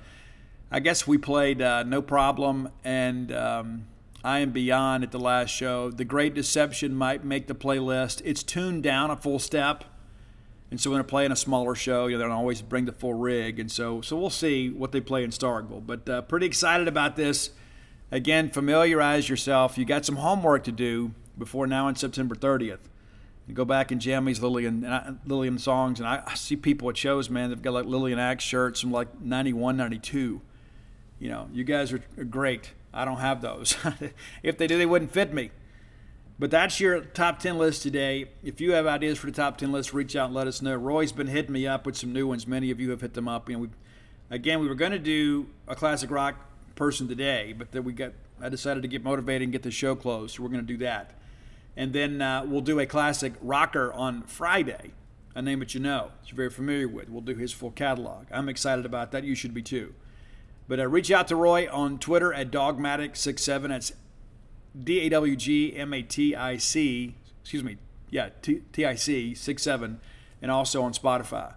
I guess we played uh, No Problem and um, I Am Beyond at the last show. The Great Deception might make the playlist. It's tuned down a full step, and so when they're playing a smaller show, you know, they don't always bring the full rig, and so so we'll see what they play in Starkville. But uh, pretty excited about this. Again, familiarize yourself. You got some homework to do before now on September thirtieth. Go back and jam these Lillian, and I, Lillian songs, and I, I see people at shows, man, they've got like Lillian Axe shirts from like ninety-one, ninety-two. You know, you guys are, are great. I don't have those. If they do, they wouldn't fit me. But that's your top ten list today. If you have ideas for the top ten list, reach out and let us know. Roy's been hitting me up with some new ones. Many of you have hit them up. You know, we, again, we were going to do a classic rock person today, but then we got. I decided to get motivated and get the show closed, so we're going to do that. And then uh, we'll do a classic rocker on Friday, a name that you know, that you're very familiar with. We'll do his full catalog. I'm excited about that. You should be too. But uh, reach out to Roy on Twitter at Dogmatic sixty-seven. That's D A W G M A T I C, excuse me, yeah, T I C sixty-seven, and also on Spotify.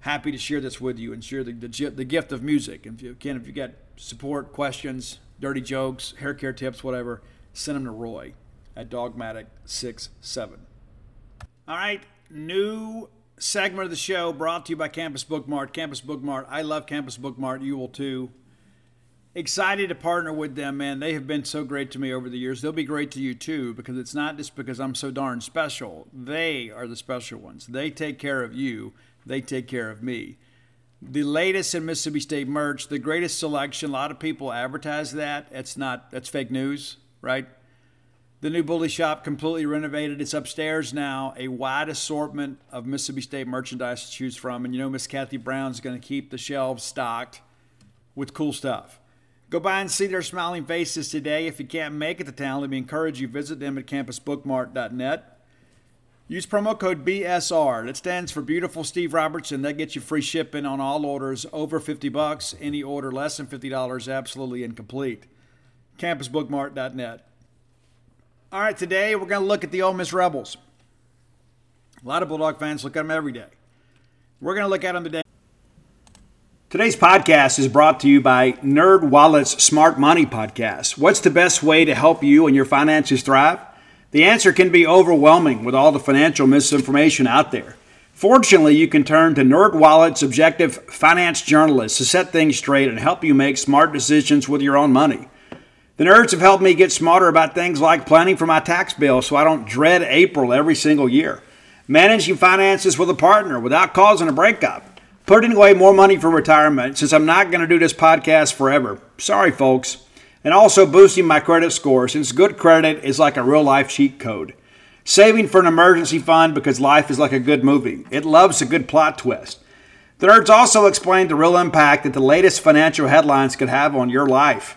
Happy to share this with you and share the, the, the gift of music. And if you can, if you got support, questions, dirty jokes, hair care tips, whatever, send them to Roy at Dogmatic sixty-seven. All right, new segment of the show brought to you by Campus Book Mart. Campus Book Mart, I love Campus Book Mart. You will too. Excited to partner with them, man. They have been so great to me over the years. They'll be great to you too, because it's not just because I'm so darn special. They are the special ones. They take care of you. They take care of me. The latest in Mississippi State merch, the greatest selection. A lot of people advertise that. It's not. That's fake news, right? The new Bully Shop, completely renovated. It's upstairs now. A wide assortment of Mississippi State merchandise to choose from. And you know Miss Kathy Brown's going to keep the shelves stocked with cool stuff. Go by and see their smiling faces today. If you can't make it to town, let me encourage you, visit them at campus book mart dot net. Use promo code B S R. That stands for Beautiful Steve Robertson. That gets you free shipping on all orders over fifty bucks. Any order less than fifty dollars, absolutely incomplete. campus book mart dot net. All right, today we're going to look at the Ole Miss Rebels. A lot of Bulldog fans look at them every day. We're going to look at them today. Today's podcast is brought to you by NerdWallet's Smart Money Podcast. What's the best way to help you and your finances thrive? The answer can be overwhelming with all the financial misinformation out there. Fortunately, you can turn to NerdWallet's objective finance journalists to set things straight and help you make smart decisions with your own money. The nerds have helped me get smarter about things like planning for my tax bill so I don't dread April every single year, managing finances with a partner without causing a breakup, putting away more money for retirement since I'm not going to do this podcast forever. Sorry, folks. And also boosting my credit score since good credit is like a real-life cheat code. Saving for an emergency fund because life is like a good movie. It loves a good plot twist. The nerds also explained the real impact that the latest financial headlines could have on your life.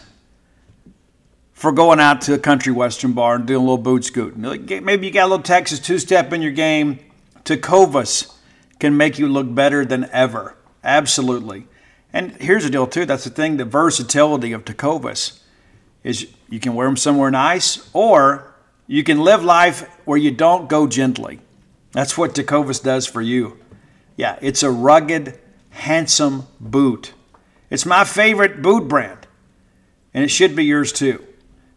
for going out to a country western bar and doing a little boot scooting. Maybe you got a little Texas two-step in your game. Tecovas can make you look better than ever. Absolutely. And here's the deal, too. That's the thing, the versatility of Tecovas is you can wear them somewhere nice, or you can live life where you don't go gently. That's what Tecovas does for you. Yeah, it's a rugged, handsome boot. It's my favorite boot brand, and it should be yours too.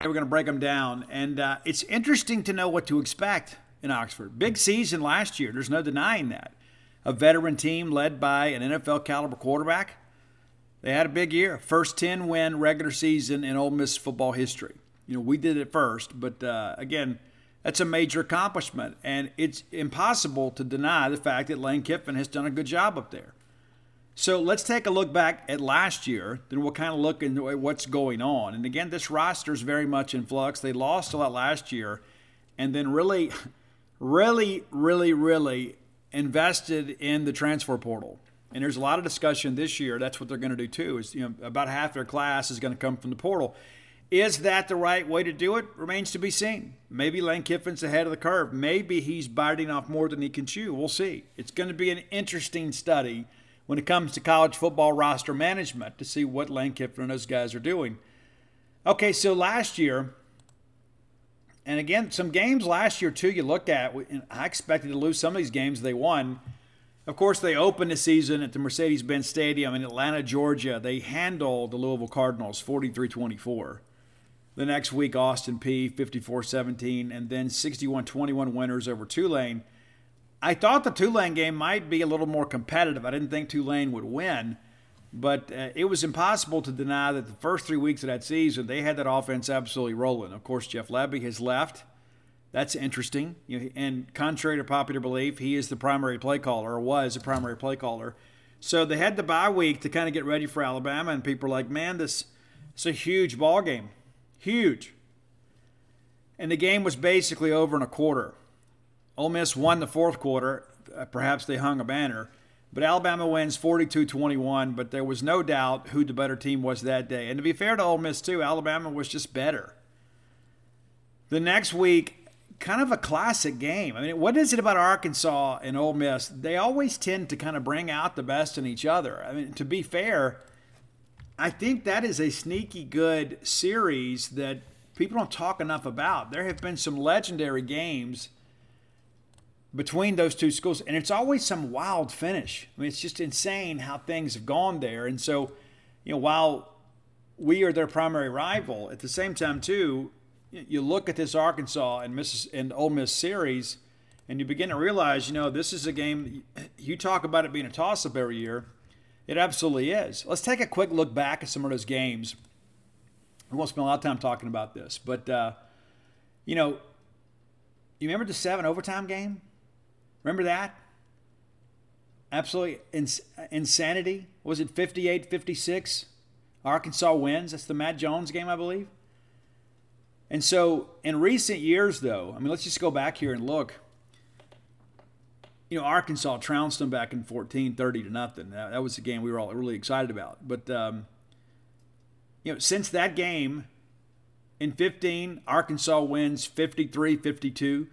We're going to break them down. And uh, it's interesting to know what to expect in Oxford. Big season last year. There's no denying that. A veteran team led by an N F L caliber quarterback. They had a big year. First ten-win regular season in Ole Miss football history. You know, we did it first. But, uh, again, that's a major accomplishment. And it's impossible to deny the fact that Lane Kiffin has done a good job up there. So let's take a look back at last year, then we'll kind of look into what's going on. And again, this roster is very much in flux. They lost a lot last year and then really, really, really, really invested in the transfer portal. And there's a lot of discussion this year. That's what they're going to do too, is you know, about half their class is going to come from the portal. Is that the right way to do it? Remains to be seen. Maybe Lane Kiffin's ahead of the curve. Maybe he's biting off more than he can chew. We'll see. It's going to be an interesting study when it comes to college football roster management to see what Lane Kiffin and those guys are doing. Okay, so last year, and again, some games last year too you looked at, and I expected to lose some of these games they won. Of course, they opened the season at the Mercedes-Benz Stadium in Atlanta, Georgia. They handled the Louisville Cardinals forty-three twenty-four. The next week, Austin Peay fifty-four seventeen, and then sixty-one twenty-one winners over Tulane. I thought the Tulane game might be a little more competitive. I didn't think Tulane would win, but uh, it was impossible to deny that the first three weeks of that season, they had that offense absolutely rolling. Of course, Jeff Lebby has left. That's interesting. You know, and contrary to popular belief, he is the primary play caller, or was the primary play caller. So they had the bye week to kind of get ready for Alabama, and people are like, man, this is a huge ball game. Huge. And the game was basically over in a quarter. Ole Miss won the fourth quarter. Perhaps they hung a banner. But Alabama wins forty-two twenty-one, but there was no doubt who the better team was that day. And to be fair to Ole Miss, too, Alabama was just better. The next week, kind of a classic game. I mean, what is it about Arkansas and Ole Miss? They always tend to kind of bring out the best in each other. I mean, to be fair, I think that is a sneaky good series that people don't talk enough about. There have been some legendary games between those two schools, and it's always some wild finish. I mean, it's just insane how things have gone there. And so, you know, while we are their primary rival, at the same time, too, you look at this Arkansas and Miss and Ole Miss series, and you begin to realize, you know, this is a game. You talk about it being a toss-up every year. It absolutely is. Let's take a quick look back at some of those games. I won't spend a lot of time talking about this, but, uh, you know, you remember the seven overtime game? Remember that? Absolutely ins- insanity. Was it fifty-eight fifty-six? Arkansas wins. That's the Matt Jones game, I believe. And so in recent years, though, I mean, let's just go back here and look. You know, Arkansas trounced them back in fourteen, thirty to nothing. That, that was the game we were all really excited about. But, um, you know, since that game in fifteen, Arkansas wins fifty-three fifty-two.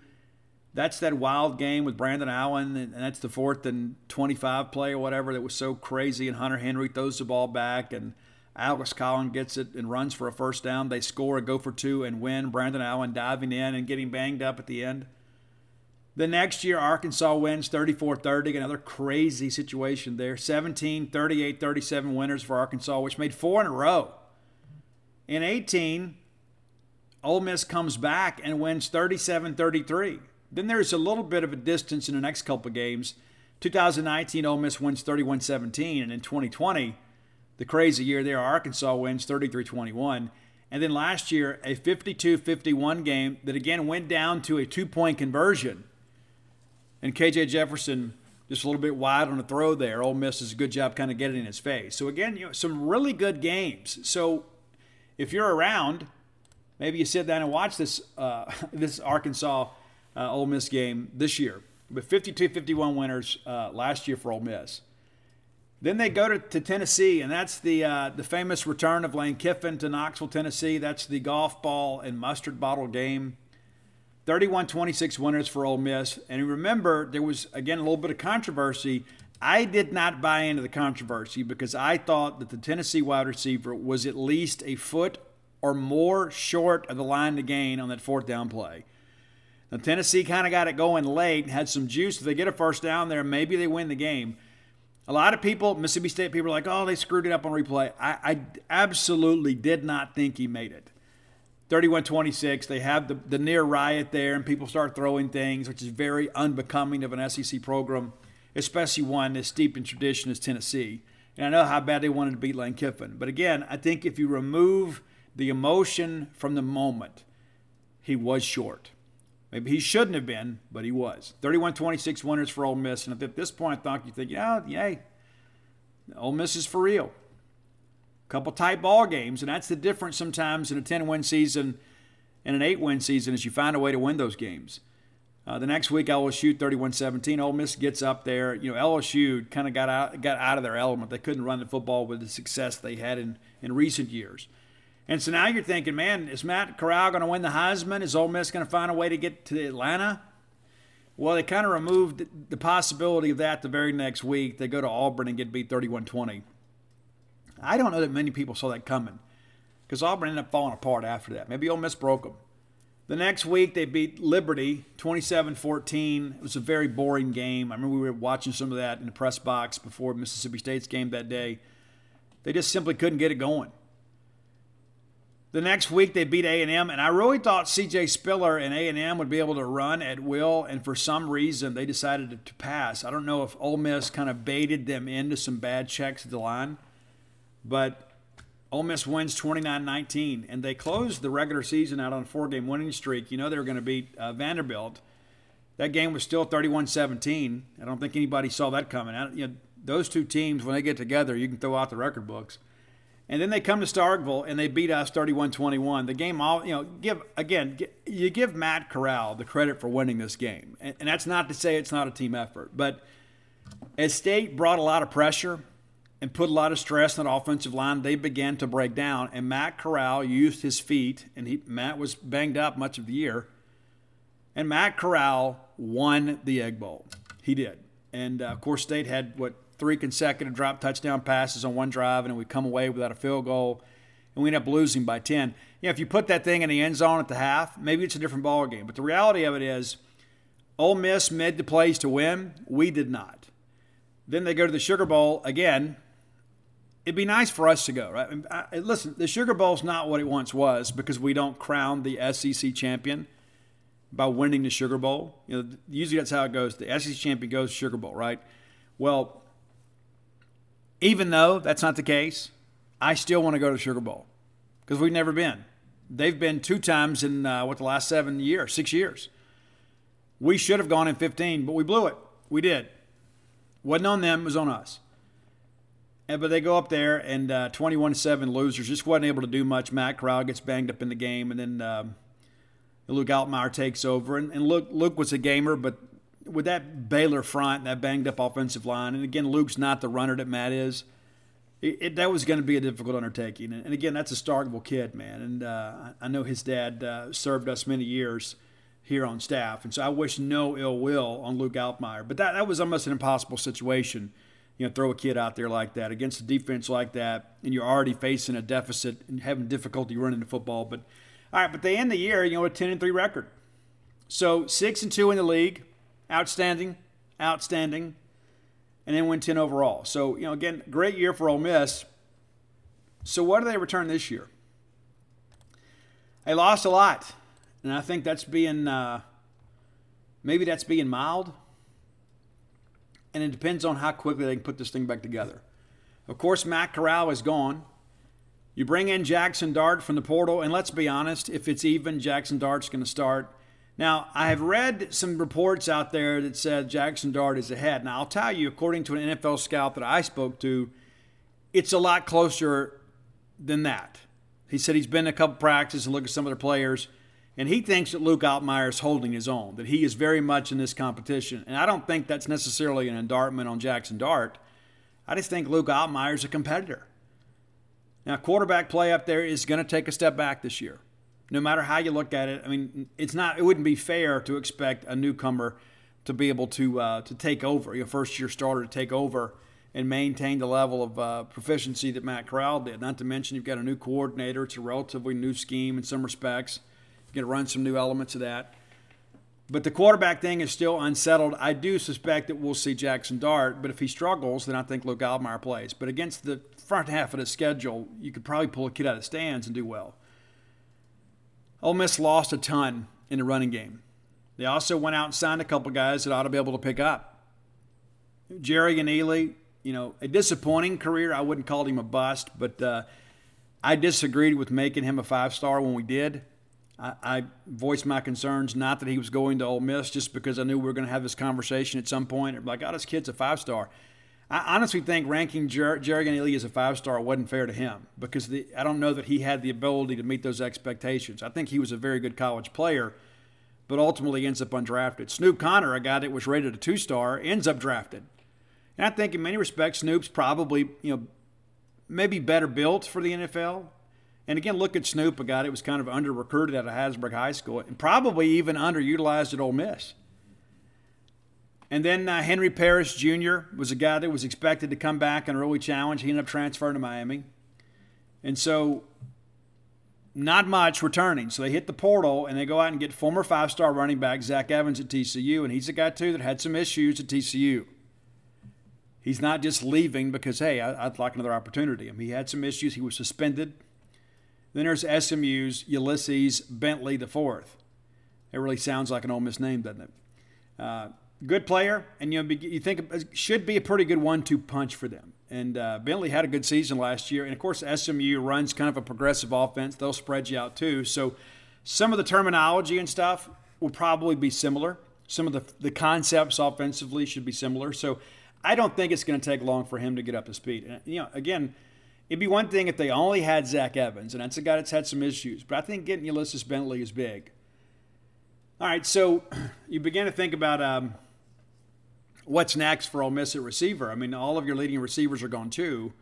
That's that wild game with Brandon Allen, and that's the fourth and twenty-five play or whatever that was so crazy. And Hunter Henry throws the ball back, and Alex Collins gets it and runs for a first down. They score and go for two and win. Brandon Allen diving in and getting banged up at the end. The next year, Arkansas wins thirty-four thirty, another crazy situation there. seventeen, thirty-eight, thirty-seven winners for Arkansas, which made four in a row. In eighteen, Ole Miss comes back and wins thirty-seven thirty-three. Then there's a little bit of a distance in the next couple of games. two thousand nineteen, Ole Miss wins thirty-one seventeen. And in twenty twenty, the crazy year there, Arkansas wins thirty-three twenty-one. And then last year, a fifty-two fifty-one game that again went down to a two-point conversion. And K J Jefferson just a little bit wide on the throw there. Ole Miss does a good job kind of getting in his face. So again, you know, some really good games. So if you're around, maybe you sit down and watch this uh, this Arkansas Uh, Ole Miss game this year. But fifty-two fifty-one winners uh, last year for Ole Miss. Then they go to, to Tennessee, and that's the uh, the famous return of Lane Kiffin to Knoxville, Tennessee. That's the golf ball and mustard bottle game. thirty-one twenty-six winners for Ole Miss. And remember, there was, again, a little bit of controversy. I did not buy into the controversy because I thought that the Tennessee wide receiver was at least a foot or more short of the line to gain on that fourth down play. Now, Tennessee kind of got it going late, had some juice. If they get a first down there, maybe they win the game. A lot of people, Mississippi State people, are like, oh, they screwed it up on replay. I, I absolutely did not think he made it. thirty-one twenty-six, they have the, the near riot there, and people start throwing things, which is very unbecoming of an S E C program, especially one as steeped in tradition as Tennessee. And I know how bad they wanted to beat Lane Kiffin. But again, I think if you remove the emotion from the moment, he was short. Maybe he shouldn't have been, but he was. thirty-one twenty-six winners for Ole Miss. And at this point, I thought you think, yeah, yay, Ole Miss is for real. A couple tight ball games, and that's the difference sometimes in a ten-win season and an eight-win season is you find a way to win those games. Uh, the next week, L S U thirty-one seventeen. Ole Miss gets up there. You know, L S U kind of got out, got out of their element. They couldn't run the football with the success they had in, in recent years. And so now you're thinking, man, is Matt Corral going to win the Heisman? Is Ole Miss going to find a way to get to Atlanta? Well, they kind of removed the possibility of that the very next week. They go to Auburn and get beat thirty-one twenty. I don't know that many people saw that coming because Auburn ended up falling apart after that. Maybe Ole Miss broke them. The next week they beat Liberty twenty-seven fourteen. It was a very boring game. I remember we were watching some of that in the press box before Mississippi State's game that day. They just simply couldn't get it going. The next week they beat A and M, and I really thought C J Spiller and A and M would be able to run at will, and for some reason they decided to pass. I don't know if Ole Miss kind of baited them into some bad checks at the line, but Ole Miss wins twenty-nine nineteen, and they closed the regular season out on a four-game winning streak. You know they were going to beat uh, Vanderbilt. That game was still thirty-one seventeen. I don't think anybody saw that coming. I, you know, those two teams, when they get together, you can throw out the record books. And then they come to Starkville, and they beat us thirty-one twenty-one. The game, all you know, give again, you give Matt Corral the credit for winning this game. And, and that's not to say it's not a team effort. But as State brought a lot of pressure and put a lot of stress on that offensive line, they began to break down. And Matt Corral used his feet, and he, Matt was banged up much of the year. And Matt Corral won the Egg Bowl. He did. And, uh, of course, State had, what, three consecutive drop touchdown passes on one drive, and we come away without a field goal, and we end up losing by ten. You know, if you put that thing in the end zone at the half, maybe it's a different ball game. But the reality of it is Ole Miss made the plays to win. We did not. Then they go to the Sugar Bowl again. It'd be nice for us to go, right? I, I, listen, the Sugar Bowl's not what it once was because we don't crown the S E C champion by winning the Sugar Bowl. You know, usually that's how it goes. The S E C champion goes to Sugar Bowl, right? Well, even though that's not the case, I still want to go to Sugar Bowl because we've never been. They've been two times in, uh, what, the last seven years, six years. We should have gone in fifteen, but we blew it. We did. Wasn't on them. It was on us. And, but they go up there, and uh, twenty-one seven losers. Just wasn't able to do much. Matt Corral gets banged up in the game, and then um, Luke Altmyer takes over. And, and Luke, Luke was a gamer, but with that Baylor front and that banged-up offensive line, and, again, Luke's not the runner that Matt is, it, it, that was going to be a difficult undertaking. And, and again, that's a Starkville kid, man. And uh, I know his dad uh, served us many years here on staff. And so I wish no ill will on Luke Altmyer. But that, that was almost an impossible situation, you know, throw a kid out there like that against a defense like that, and you're already facing a deficit and having difficulty running the football. But all right, but they end the year, you know, a ten and three record. So six and two in the league, outstanding, outstanding, and then win ten overall. So, you know, again, great year for Ole Miss. So what do they return this year? They lost a lot. And I think that's being, uh, maybe that's being mild. And it depends on how quickly they can put this thing back together. Of course, Matt Corral is gone. You bring in Jackson Dart from the portal, and let's be honest, if it's even, Jackson Dart's going to start. Now, I have read some reports out there that said Jackson Dart is ahead. Now, I'll tell you, according to an N F L scout that I spoke to, it's a lot closer than that. He said he's been to a couple practices and looked at some of the players. And he thinks that Luke Altmyer is holding his own, that he is very much in this competition. And I don't think that's necessarily an indictment on Jackson Dart. I just think Luke Altmyer is a competitor. Now, quarterback play up there is going to take a step back this year, no matter how you look at it. I mean, it's not. It wouldn't be fair to expect a newcomer to be able to uh, to take over, your first-year starter to take over and maintain the level of uh, proficiency that Matt Corral did. Not to mention you've got a new coordinator. It's a relatively new scheme in some respects. Going to run some new elements of that. But the quarterback thing is still unsettled. I do suspect that we'll see Jackson Dart, but if he struggles, then I think Luke Altmyer plays. But against the front half of the schedule, you could probably pull a kid out of the stands and do well. Ole Miss lost a ton in the running game. They also went out and signed a couple guys that ought to be able to pick up. Jerry and Ely, you know, a disappointing career. I wouldn't call him a bust, but uh, I disagreed with making him a five-star when we did. I voiced my concerns, not that he was going to Ole Miss, just because I knew we were going to have this conversation at some point. Like, oh, this kid's a five-star. I honestly think ranking Jer- Jerry Ganelli as a five-star wasn't fair to him because the, I don't know that he had the ability to meet those expectations. I think he was a very good college player, but ultimately ends up undrafted. Snoop Connor, a guy that was rated a two-star, ends up drafted. And I think in many respects, Snoop's probably, you know, maybe better built for the N F L. And again, look at Snoop, a guy that was kind of under-recruited out of Hasbrook High School and probably even underutilized at Ole Miss. And then uh, Henry Parrish Junior was a guy that was expected to come back and really challenge. He ended up transferring to Miami. And so not much returning. So they hit the portal, and they go out and get former five-star running back Zach Evans at T C U, and he's a guy, too, that had some issues at T C U. He's not just leaving because, hey, I, I'd like another opportunity. I mean, he had some issues. He was suspended. Then there's S M U's Ulysses Bentley the Fourth. It really sounds like an Ole Miss name, doesn't it? Uh, good player, and you know, you think it should be a pretty good one two punch for them. And uh, Bentley had a good season last year. And, of course, S M U runs kind of a progressive offense. They'll spread you out, too. So some of the terminology and stuff will probably be similar. Some of the, the concepts offensively should be similar. So I don't think it's going to take long for him to get up to speed. And, you know, again – it'd be one thing if they only had Zach Evans, and that's a guy that's had some issues. But I think getting Ulysses Bentley is big. All right, so you begin to think about um, what's next for Ole Miss at receiver. I mean, all of your leading receivers are gone too.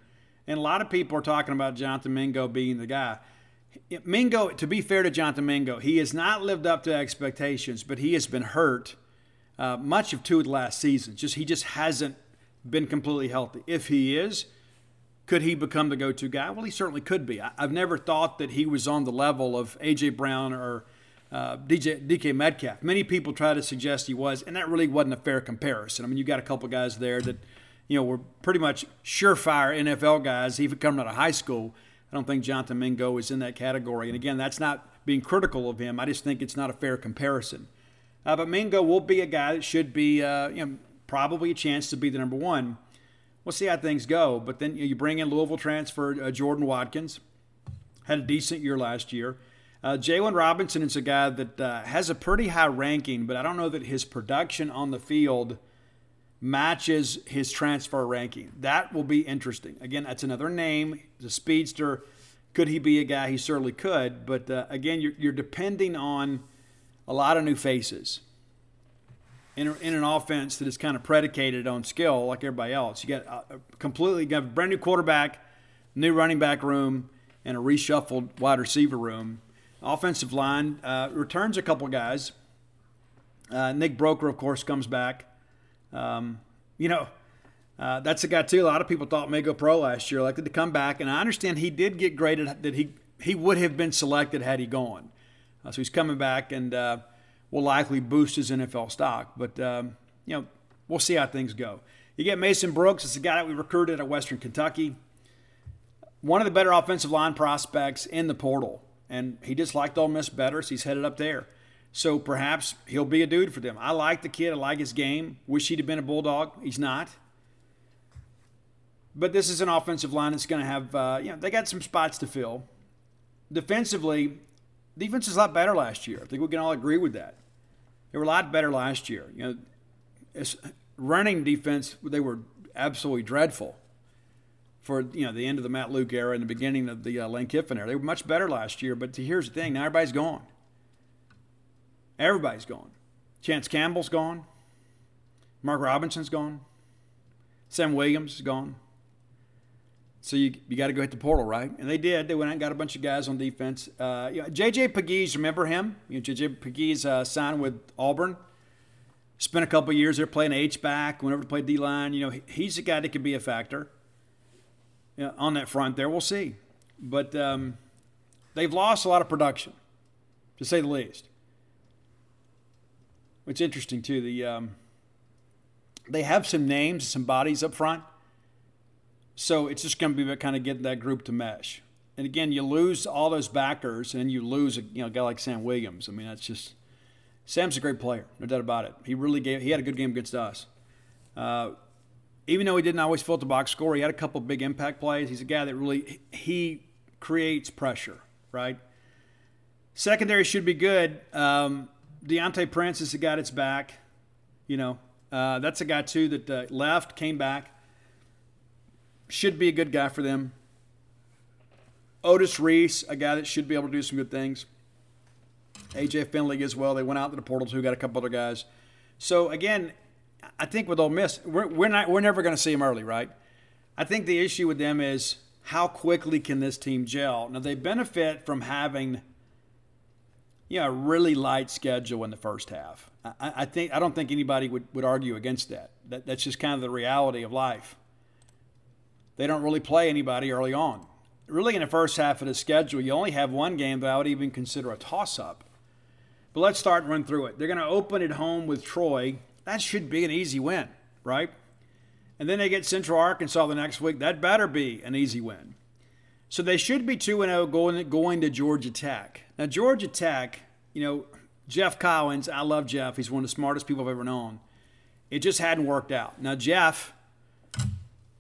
And a lot of people are talking about Jonathan Mingo being the guy. Mingo, to be fair to Jonathan Mingo, he has not lived up to expectations, but he has been hurt uh, much of two of the last seasons. Just, he just hasn't been completely healthy. If he is, could he become the go-to guy? Well, he certainly could be. I, I've never thought that he was on the level of A J. Brown or uh, D J, D K Metcalf. Many people try to suggest he was, and that really wasn't a fair comparison. I mean, you got a couple guys there that, you know, were pretty much surefire N F L guys, even coming out of high school. I don't think Jonathan Mingo is in that category. And, again, that's not being critical of him. I just think it's not a fair comparison. Uh, but Mingo will be a guy that should be, uh, you know, probably a chance to be the number one. We'll see how things go. But then you bring in Louisville transfer uh, Jordan Watkins. Had a decent year last year. Uh, Jalen Robinson is a guy that uh, has a pretty high ranking, but I don't know that his production on the field matches his transfer ranking. That will be interesting. Again, that's another name. He's a speedster. Could he be a guy? He certainly could. But, uh, again, you're, you're depending on a lot of new faces in, in an offense that is kind of predicated on skill like everybody else. You got a, a completely got a brand new quarterback, new running back room, and a reshuffled wide receiver room. Offensive line uh, returns a couple guys. Uh, Nick Broker, of course, comes back. Um, you know, uh, that's a guy, too. A lot of people thought may go pro last year, elected to come back. And I understand he did get graded, that he, he would have been selected had he gone. Uh, so he's coming back and uh, will likely boost his N F L stock. But, um, you know, we'll see how things go. You get Mason Brooks. It's a guy that we recruited at Western Kentucky. One of the better offensive line prospects in the portal. And he just liked Ole Miss better, so he's headed up there. So perhaps he'll be a dude for them. I like the kid. I like his game. Wish he'd have been a Bulldog. He's not. But this is an offensive line that's going to have, uh, you know, they got some spots to fill. Defensively, defense is a lot better last year. I think we can all agree with that. They were a lot better last year. You know, it's running defense, they were absolutely dreadful for, you know, the end of the Matt Luke era and the beginning of the uh, Lane Kiffin era. They were much better last year, but here's the thing. Now everybody's gone. Everybody's gone. Chance Campbell's gone. Mark Robinson's gone. Sam Williams is gone. So you you got to go hit the portal, right? And they did. They went out and got a bunch of guys on defense. Uh, you know, J J Pegues, remember him? You know, J J Pegues uh, signed with Auburn. Spent a couple of years there playing H-back, went over to play D-line. You know, he, he's a guy that could be a factor, you know, on that front there. We'll see. But um, they've lost a lot of production, to say the least. It's interesting, too. The um, they have some names, some bodies up front. So it's just going to be about kind of getting that group to mesh. And, again, you lose all those backers, and you lose a, you know, a guy like Sam Williams. I mean, that's just – Sam's a great player, no doubt about it. He really gave – he had a good game against us. Uh, even though he didn't always fill the box score, he had a couple big impact plays. He's a guy that really – he creates pressure, right? Secondary should be good. Um Deontay Prince is the guy that's back. You know, uh, that's a guy, too, that uh, left, came back. Should be a good guy for them. Otis Reese, a guy that should be able to do some good things. A J. Finley as well. They went out to the portal, too, got a couple other guys. So, again, I think with Ole Miss, we're, we're, not, we're never going to see them early, right? I think the issue with them is how quickly can this team gel? Now, they benefit from having – yeah, you know, a really light schedule in the first half. I, I think I don't think anybody would, would argue against that. that. That's just kind of the reality of life. They don't really play anybody early on. Really, in the first half of the schedule, you only have one game that I would even consider a toss-up. But let's start and run through it. They're going to open at home with Troy. That should be an easy win, right? And then they get Central Arkansas the next week. That better be an easy win. So they should be two and oh going, going to Georgia Tech. Now, Georgia Tech, you know, Jeff Collins, I love Jeff. He's one of the smartest people I've ever known. It just hadn't worked out. Now, Jeff,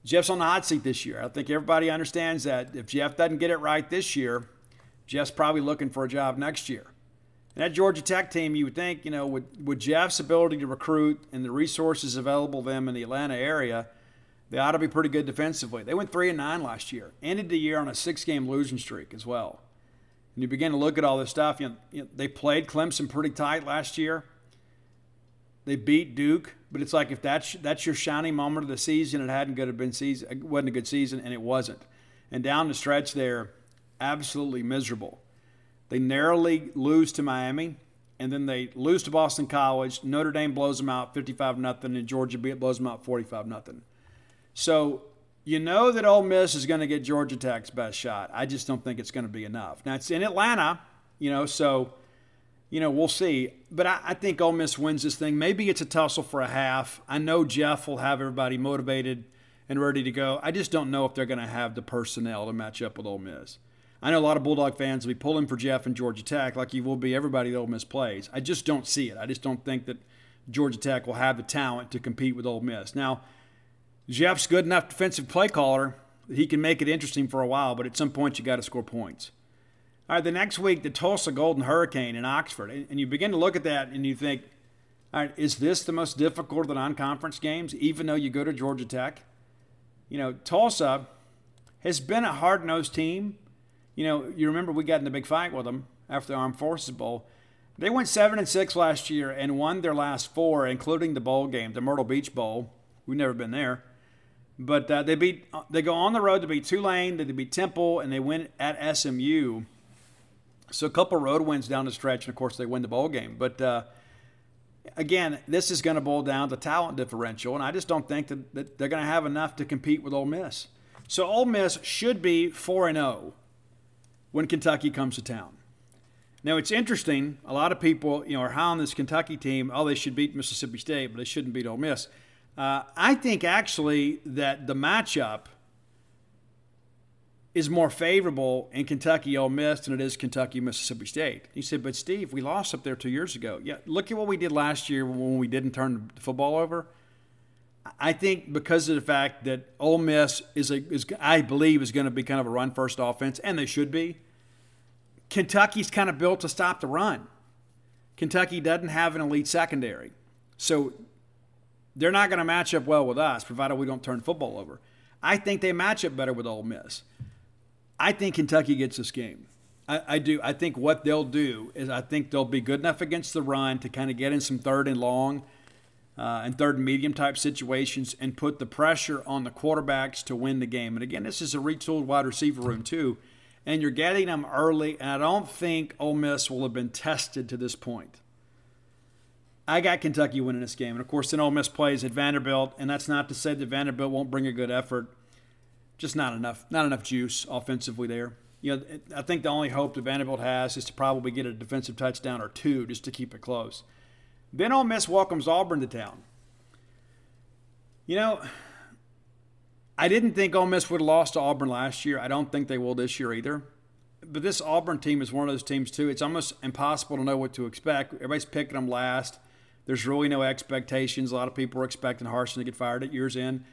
Jeff's on the hot seat this year. I think everybody understands that. If Jeff doesn't get it right this year, Jeff's probably looking for a job next year. And that Georgia Tech team, you would think, you know, with, with Jeff's ability to recruit and the resources available to them in the Atlanta area, they ought to be pretty good defensively. They went three and nine last year. Ended the year on a six-game losing streak as well. And you begin to look at all this stuff. You know, you know, they played Clemson pretty tight last year. They beat Duke, but it's like if that's that's your shining moment of the season, it hadn't good have been season. It wasn't a good season, and it wasn't. And down the stretch, they're absolutely miserable. They narrowly lose to Miami, and then they lose to Boston College. Notre Dame blows them out fifty-five nothing, and Georgia blows them out forty-five nothing. So you know that Ole Miss is going to get Georgia Tech's best shot. I just don't think it's going to be enough. Now, it's in Atlanta, you know, so, you know, we'll see. But I, I think Ole Miss wins this thing. Maybe it's a tussle for a half. I know Jeff will have everybody motivated and ready to go. I just don't know if they're going to have the personnel to match up with Ole Miss. I know a lot of Bulldog fans will be pulling for Jeff and Georgia Tech like you will be everybody that Ole Miss plays. I just don't see it. I just don't think that Georgia Tech will have the talent to compete with Ole Miss. Now, Jeff's good enough defensive play caller that he can make it interesting for a while, but at some point you got to score points. All right, the next week, the Tulsa Golden Hurricane in Oxford. And you begin to look at that and you think, all right, is this the most difficult of the non-conference games, even though you go to Georgia Tech? You know, Tulsa has been a hard-nosed team. You know, you remember we got in the big fight with them after the Armed Forces Bowl. They went seven and six last year and won their last four, including the bowl game, the Myrtle Beach Bowl. We've never been there. But uh, they beat, they go on the road to beat Tulane, they beat Temple, and they win at S M U. So a couple road wins down the stretch, and, of course, they win the bowl game. But, uh, again, this is going to boil down to talent differential, and I just don't think that, that they're going to have enough to compete with Ole Miss. So Ole Miss should be four and oh. When Kentucky comes to town. Now, it's interesting. A lot of people, you know, are high on this Kentucky team. Oh, they should beat Mississippi State, but they shouldn't beat Ole Miss. Uh, I think, actually, that the matchup is more favorable in Kentucky-Ole Miss than it is Kentucky-Mississippi State. You said, but, Steve, we lost up there two years ago. Yeah, look at what we did last year when we didn't turn the football over. I think because of the fact that Ole Miss is, a, is I believe, is going to be kind of a run-first offense, and they should be, Kentucky's kind of built to stop the run. Kentucky doesn't have an elite secondary. So they're not going to match up well with us, provided we don't turn football over. I think they match up better with Ole Miss. I think Kentucky gets this game. I, I do. I think what they'll do is I think they'll be good enough against the run to kind of get in some third and long, Uh, and third and medium type situations and put the pressure on the quarterbacks to win the game. And, again, this is a retooled wide receiver room too, and you're getting them early, and I don't think Ole Miss will have been tested to this point. I got Kentucky winning this game. And, of course, then Ole Miss plays at Vanderbilt, and that's not to say that Vanderbilt won't bring a good effort. Just not enough, not enough juice offensively there. You know, I think the only hope that Vanderbilt has is to probably get a defensive touchdown or two just to keep it close. Then Ole Miss welcomes Auburn to town. You know, I didn't think Ole Miss would have lost to Auburn last year. I don't think they will this year either. But this Auburn team is one of those teams, too. It's almost impossible to know what to expect. Everybody's picking them last. There's really no expectations. A lot of people are expecting Harsin to get fired at year's end.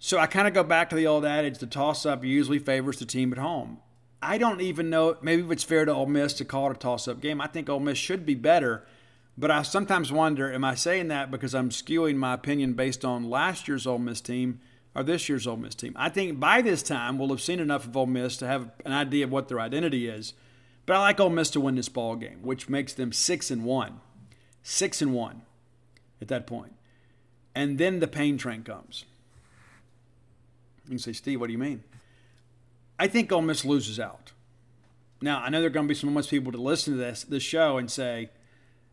So I kind of go back to the old adage, the toss-up usually favors the team at home. I don't even know. Maybe if it's fair to Ole Miss to call it a toss-up game. I think Ole Miss should be better. But I sometimes wonder, am I saying that because I'm skewing my opinion based on last year's Ole Miss team or this year's Ole Miss team? I think by this time we'll have seen enough of Ole Miss to have an idea of what their identity is. But I like Ole Miss to win this ball game, which makes them six and one, six and one at that point. And then the pain train comes. You can say, Steve, what do you mean? I think Ole Miss loses out. Now, I know there are going to be so much people to listen to this this show and say,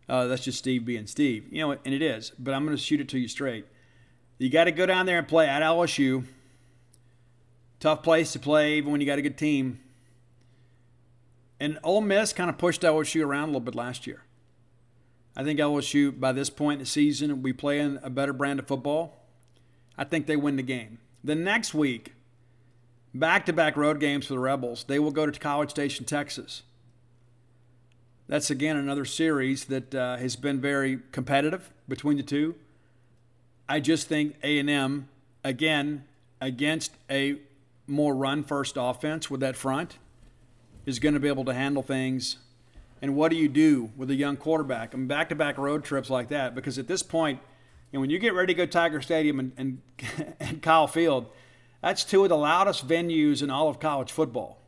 Uh, that's just Steve being Steve. You know, and it is, but I'm going to shoot it to you straight. You got to go down there and play at L S U. Tough place to play even when you got a good team. And Ole Miss kind of pushed L S U around a little bit last year. I think L S U, by this point in the season, will be playing a better brand of football. I think they win the game. The next week, back-to-back road games for the Rebels. They will go to College Station, Texas. That's, again, another series that uh, has been very competitive between the two. I just think A and M, again, against a more run-first offense with that front, is going to be able to handle things. And what do you do with a young quarterback? I mean, back-to-back road trips like that, because at this point, you know, when you get ready to go to Tiger Stadium and, and, and Kyle Field, that's two of the loudest venues in all of college football.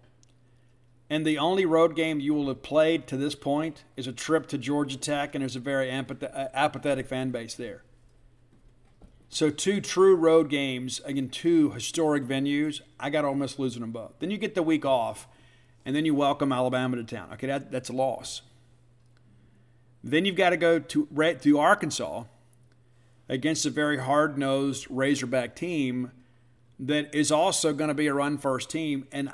And the only road game you will have played to this point is a trip to Georgia Tech, and there's a very apath- apathetic fan base there. So two true road games, again, two historic venues. I got Ole Miss losing them both. Then you get the week off, and then you welcome Alabama to town. Okay, that, that's a loss. Then you've got to go to right through Arkansas, against a very hard-nosed Razorback team that is also going to be a run-first team. And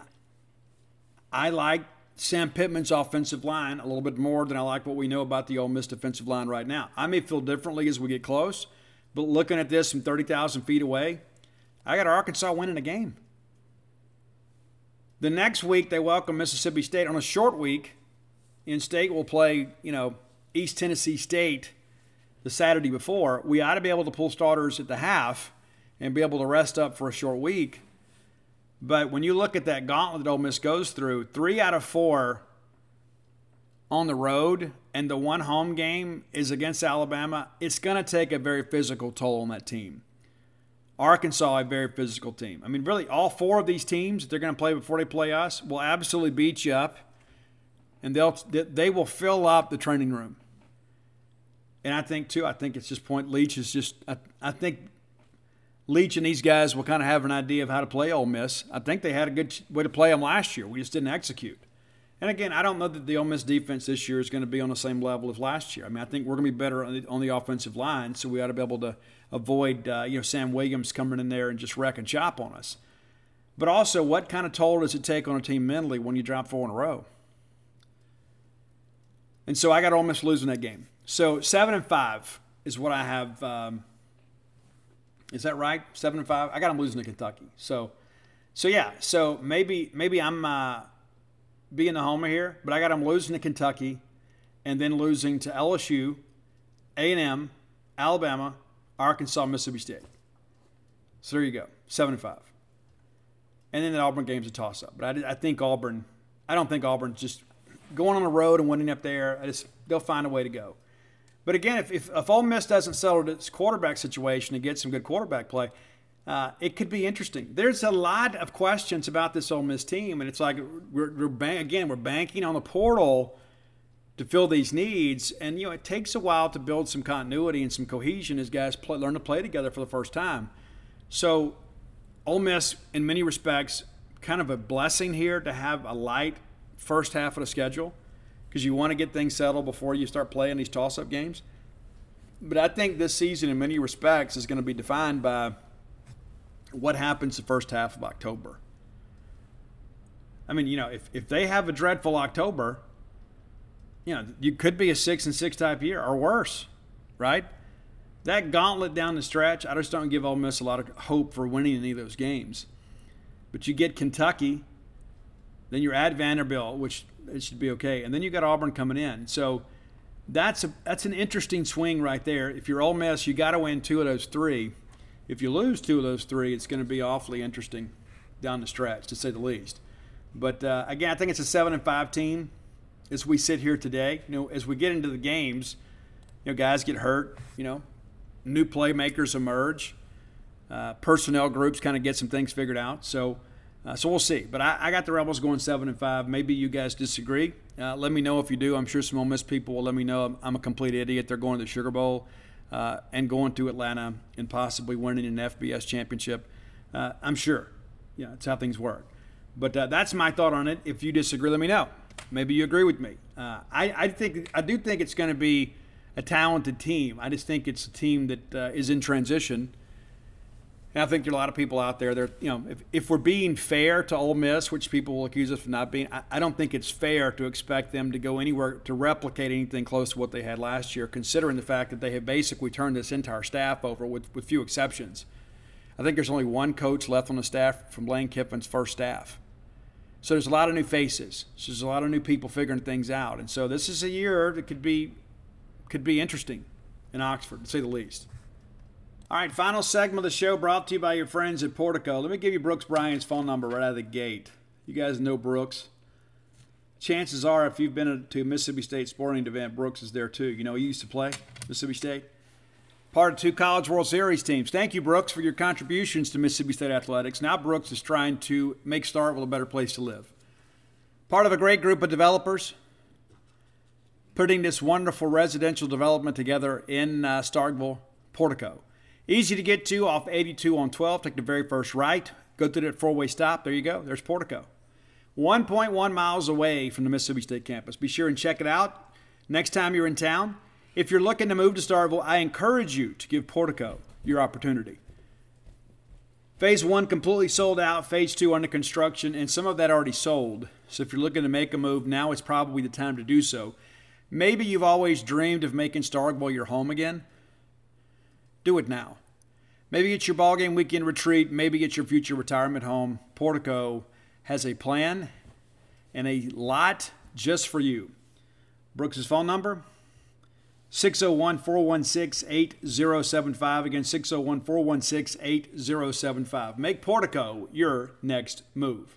I like Sam Pittman's offensive line a little bit more than I like what we know about the Ole Miss defensive line right now. I may feel differently as we get close, but looking at this from thirty thousand feet away, I got Arkansas winning a game. The next week, they welcome Mississippi State on a short week. In-state will play, you know, East Tennessee State the Saturday before. We ought to be able to pull starters at the half and be able to rest up for a short week. But when you look at that gauntlet that Ole Miss goes through, three out of four on the road and the one home game is against Alabama, it's going to take a very physical toll on that team. Arkansas, a very physical team. I mean, really, all four of these teams that they're going to play before they play us will absolutely beat you up, and they'll they will fill up the training room. And I think, too, I think it's just point Leach is just I, I think Leach and these guys will kind of have an idea of how to play Ole Miss. I think they had a good way to play them last year. We just didn't execute. And, again, I don't know that the Ole Miss defense this year is going to be on the same level as last year. I mean, I think we're going to be better on the, on the offensive line, so we ought to be able to avoid, uh, you know, Sam Williams coming in there and just wrecking shop on us. But also, what kind of toll does it take on a team mentally when you drop four in a row? And so I got Ole Miss losing that game. So seven and five is what I have. Um, is that right? Seven and five. I got them losing to Kentucky. So, so yeah. So maybe maybe I'm. Uh, being the homer here, but I got them losing to Kentucky and then losing to L S U, A and M, Alabama, Arkansas, Mississippi State. So there you go, seven and five. And then the Auburn game's a toss-up. But I, I think Auburn, I don't think Auburn's just going on the road and winning up there. I just, they'll find a way to go. But again, if, if, if Ole Miss doesn't settle its quarterback situation and get some good quarterback play, Uh, it could be interesting. There's a lot of questions about this Ole Miss team, and it's like, we're, we're bank, again, we're banking on the portal to fill these needs, and, you know, it takes a while to build some continuity and some cohesion as guys play, learn to play together for the first time. So Ole Miss, in many respects, kind of a blessing here to have a light first half of the schedule because you want to get things settled before you start playing these toss-up games. But I think this season, in many respects, is going to be defined by what happens the first half of October. I mean, you know, if, if they have a dreadful October, you know, you could be a six and six type year or worse, right? That gauntlet down the stretch, I just don't give Ole Miss a lot of hope for winning any of those games. But you get Kentucky, then you're at Vanderbilt, which it should be okay, and then you got Auburn coming in. So that's a that's an interesting swing right there. If you're Ole Miss, you got to win two of those three. If you lose two of those three, it's going to be awfully interesting down the stretch, to say the least. But, uh, again, I think it's a seven and five team as we sit here today. You know, as we get into the games, you know, guys get hurt. You know, new playmakers emerge. Uh, personnel groups kind of get some things figured out. So uh, so we'll see. But I, I got the Rebels going seven and five. Maybe you guys disagree. Uh, let me know if you do. I'm sure some Ole Miss people will let me know I'm, I'm a complete idiot. They're going to the Sugar Bowl. Uh, and going to Atlanta and possibly winning an F B S championship, uh, I'm sure. Yeah, that's how things work. But uh, that's my thought on it. If you disagree, let me know. Maybe you agree with me. Uh, I, I think I do think it's going to be a talented team. I just think it's a team that uh, is in transition. And I think there are a lot of people out there that, you know, if, if we're being fair to Ole Miss, which people will accuse us of not being, I, I don't think it's fair to expect them to go anywhere to replicate anything close to what they had last year, considering the fact that they have basically turned this entire staff over with, with few exceptions. I think there's only one coach left on the staff from Lane Kiffin's first staff. So there's a lot of new faces. So there's a lot of new people figuring things out. And so this is a year that could be, could be interesting in Oxford, to say the least. All right, final segment of the show brought to you by your friends at Portico. Let me give you Brooks Bryan's phone number right out of the gate. You guys know Brooks. Chances are, if you've been to a Mississippi State sporting event, Brooks is there too. You know, he used to play Mississippi State. Part of two College World Series teams. Thank you, Brooks, for your contributions to Mississippi State athletics. Now Brooks is trying to make Starkville a better place to live. Part of a great group of developers, putting this wonderful residential development together in uh, Starkville, Portico. Easy to get to off eighty-two on twelve. Take the very first right. Go through that four-way stop. There you go. There's Portico. one point one miles away from the Mississippi State campus. Be sure and check it out next time you're in town. If you're looking to move to Starkville, I encourage you to give Portico your opportunity. Phase one completely sold out, phase two under construction, and some of that already sold. So if you're looking to make a move, now is probably the time to do so. Maybe you've always dreamed of making Starkville your home again. Do it now. Maybe it's your ballgame weekend retreat. Maybe it's your future retirement home. Portico has a plan and a lot just for you. Brooks' phone number, six oh one, four one six, eight oh seven five. Again, six oh one, four one six, eight oh seven five. Make Portico your next move.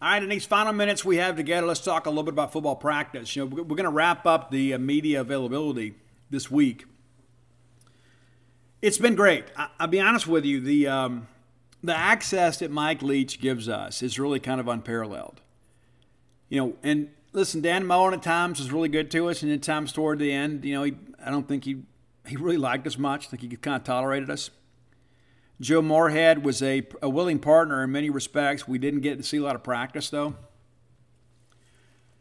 All right, in these final minutes we have together, let's talk a little bit about football practice. You know, we're going to wrap up the media availability this week. It's been great. I'll be honest with you. The um, the access that Mike Leach gives us is really kind of unparalleled. You know, and listen, Dan Mullen at times was really good to us, and at times toward the end, you know, he, I don't think he he really liked us much. I think he kind of tolerated us. Joe Moorhead was a, a willing partner in many respects. We didn't get to see a lot of practice, though.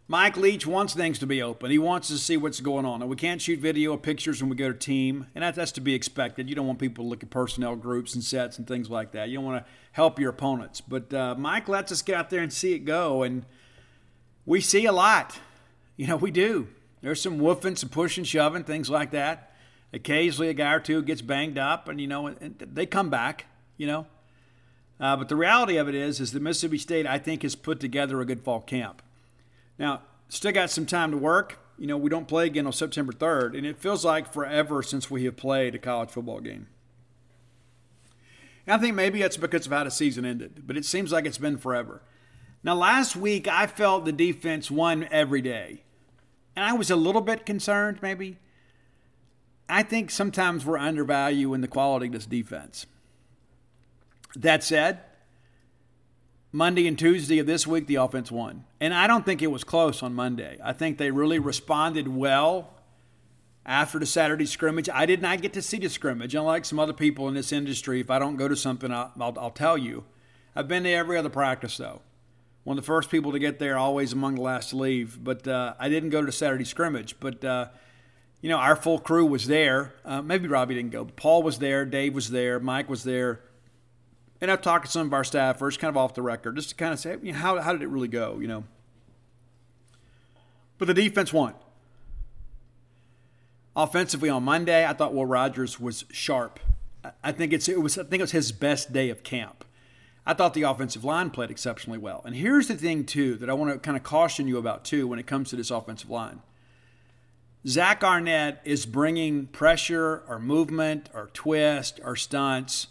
Mike Leach wants things to be open. He wants to see what's going on. And we can't shoot video or pictures when we go to team, and that, that's to be expected. You don't want people to look at personnel groups and sets and things like that. You don't want to help your opponents. But uh, Mike lets us get out there and see it go, and we see a lot. You know, we do. There's some woofing, some pushing, shoving, things like that. Occasionally a guy or two gets banged up, and, you know, and they come back, you know. Uh, but the reality of it is, is that Mississippi State, I think, has put together a good fall camp. Now, still got some time to work. You know, we don't play again on September third, and it feels like forever since we have played a college football game. And I think maybe that's because of how the season ended, but it seems like it's been forever. Now, last week I felt the defense won every day, and I was a little bit concerned maybe. I think sometimes we're undervaluing the quality of this defense. That said, Monday and Tuesday of this week, the offense won. And I don't think it was close on Monday. I think they really responded well after the Saturday scrimmage. I did not get to see the scrimmage. Unlike some other people in this industry, if I don't go to something, I'll, I'll, I'll tell you. I've been to every other practice, though. One of the first people to get there, always among the last to leave. But uh, I didn't go to the Saturday scrimmage. But, uh, you know, our full crew was there. Uh, maybe Robbie didn't go. But Paul was there. Dave was there. Mike was there. And I've talked to some of our staffers, kind of off the record, just to kind of say, you know, how, how did it really go, you know? But the defense won. Offensively on Monday, I thought Will Rogers was sharp. I think it's it was I think it was his best day of camp. I thought the offensive line played exceptionally well. And here's the thing, too, that I want to kind of caution you about, too, when it comes to this offensive line. Zach Arnett is bringing pressure or movement or twist or stunts,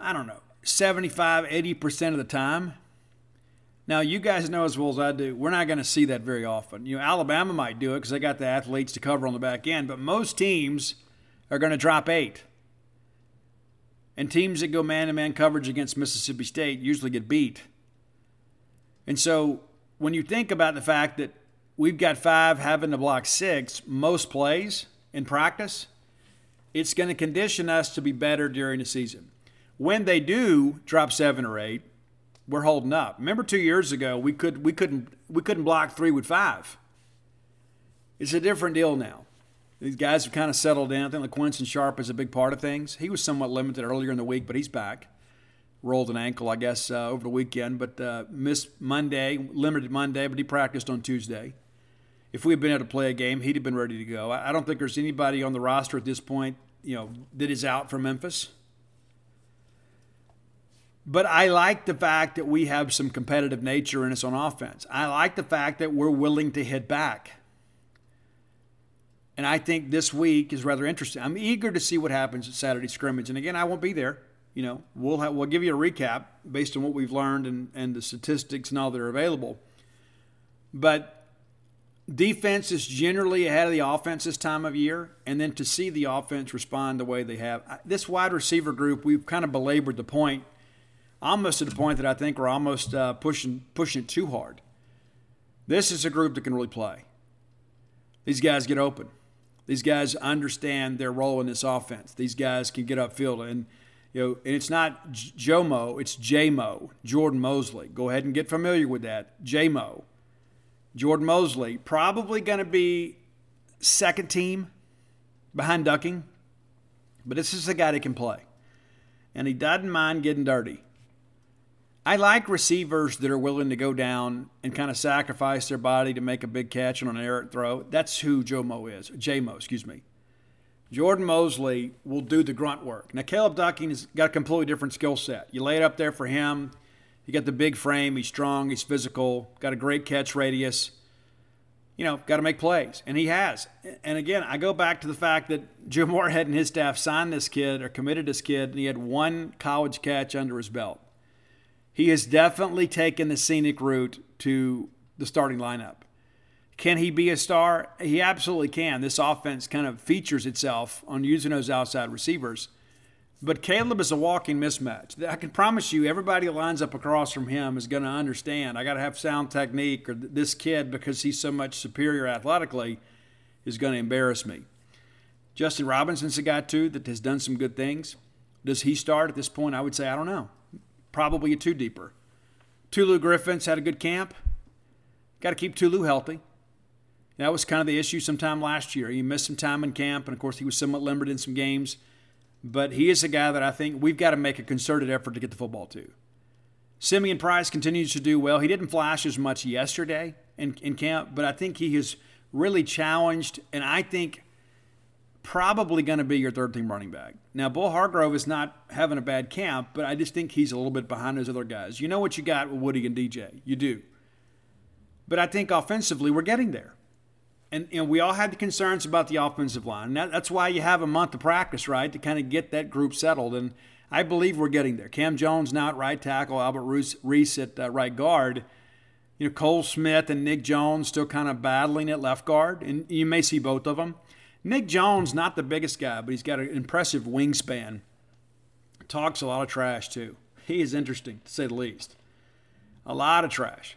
I don't know, seventy-five, eighty percent of the time. Now, you guys know as well as I do, we're not going to see that very often. You know, Alabama might do it because they got the athletes to cover on the back end, but most teams are going to drop eight. And teams that go man-to-man coverage against Mississippi State usually get beat. And so when you think about the fact that we've got five having to block six most plays in practice, it's going to condition us to be better during the season. When they do drop seven or eight, we're holding up. Remember two years ago, we could we couldn't we couldn't block three with five. It's a different deal now. These guys have kind of settled in. I think LaQuinson Sharp is a big part of things. He was somewhat limited earlier in the week, but he's back. Rolled an ankle, I guess, uh, over the weekend, but uh, missed Monday, limited Monday, but he practiced on Tuesday. If we had been able to play a game, he'd have been ready to go. I, I don't think there's anybody on the roster at this point, you know, that is out for Memphis. But I like the fact that we have some competitive nature in us on offense. I like the fact that we're willing to hit back. And I think this week is rather interesting. I'm eager to see what happens at Saturday scrimmage. And, again, I won't be there. You know, we'll have, we'll give you a recap based on what we've learned and, and the statistics and all that are available. But defense is generally ahead of the offense this time of year. And then to see the offense respond the way they have. This wide receiver group, we've kind of belabored the point. Almost to the point that I think we're almost uh, pushing pushing it too hard. This is a group that can really play. These guys get open. These guys understand their role in this offense. These guys can get upfield, and you know, and it's not Jomo, it's J-Mo, Jordan Mosley. Go ahead and get familiar with that. J-Mo, Jordan Mosley, probably going to be second team, behind ducking, but this is a guy that can play, and he doesn't mind getting dirty. I like receivers that are willing to go down and kind of sacrifice their body to make a big catch on an errant throw. That's who J-Mo is. J-Mo, excuse me. Jordan Mosley will do the grunt work. Now, Caleb Ducking has got a completely different skill set. You lay it up there for him. You got the big frame. He's strong. He's physical. Got a great catch radius. You know, got to make plays. And he has. And again, I go back to the fact that Jim Moorhead and his staff signed this kid or committed this kid, and he had one college catch under his belt. He has definitely taken the scenic route to the starting lineup. Can he be a star? He absolutely can. This offense kind of features itself on using those outside receivers. But Caleb is a walking mismatch. I can promise you everybody who lines up across from him is going to understand, I got to have sound technique, or this kid, because he's so much superior athletically, is going to embarrass me. Justin Robinson's a guy, too, that has done some good things. Does he start at this point? I would say I don't know. Probably a two-deeper. Tulu Griffin's had a good camp. Got to keep Tulu healthy. That was kind of the issue sometime last year. He missed some time in camp, and, of course, he was somewhat limited in some games. But he is a guy that I think we've got to make a concerted effort to get the football to. Simeon Price continues to do well. He didn't flash as much yesterday in, in camp, but I think he is really challenged, and I think probably going to be your third-team running back. Now, Bull Hargrove is not having a bad camp, but I just think he's a little bit behind those other guys. You know what you got with Woody and D J. You do. But I think offensively we're getting there. And you know, we all had the concerns about the offensive line. That, that's why you have a month of practice, right, to kind of get that group settled. And I believe we're getting there. Cam Jones now at right tackle, Albert Reese at uh, right guard. You know, Cole Smith and Nick Jones still kind of battling at left guard. And you may see both of them. Nick Jones, not the biggest guy, but he's got an impressive wingspan. Talks a lot of trash, too. He is interesting, to say the least. A lot of trash.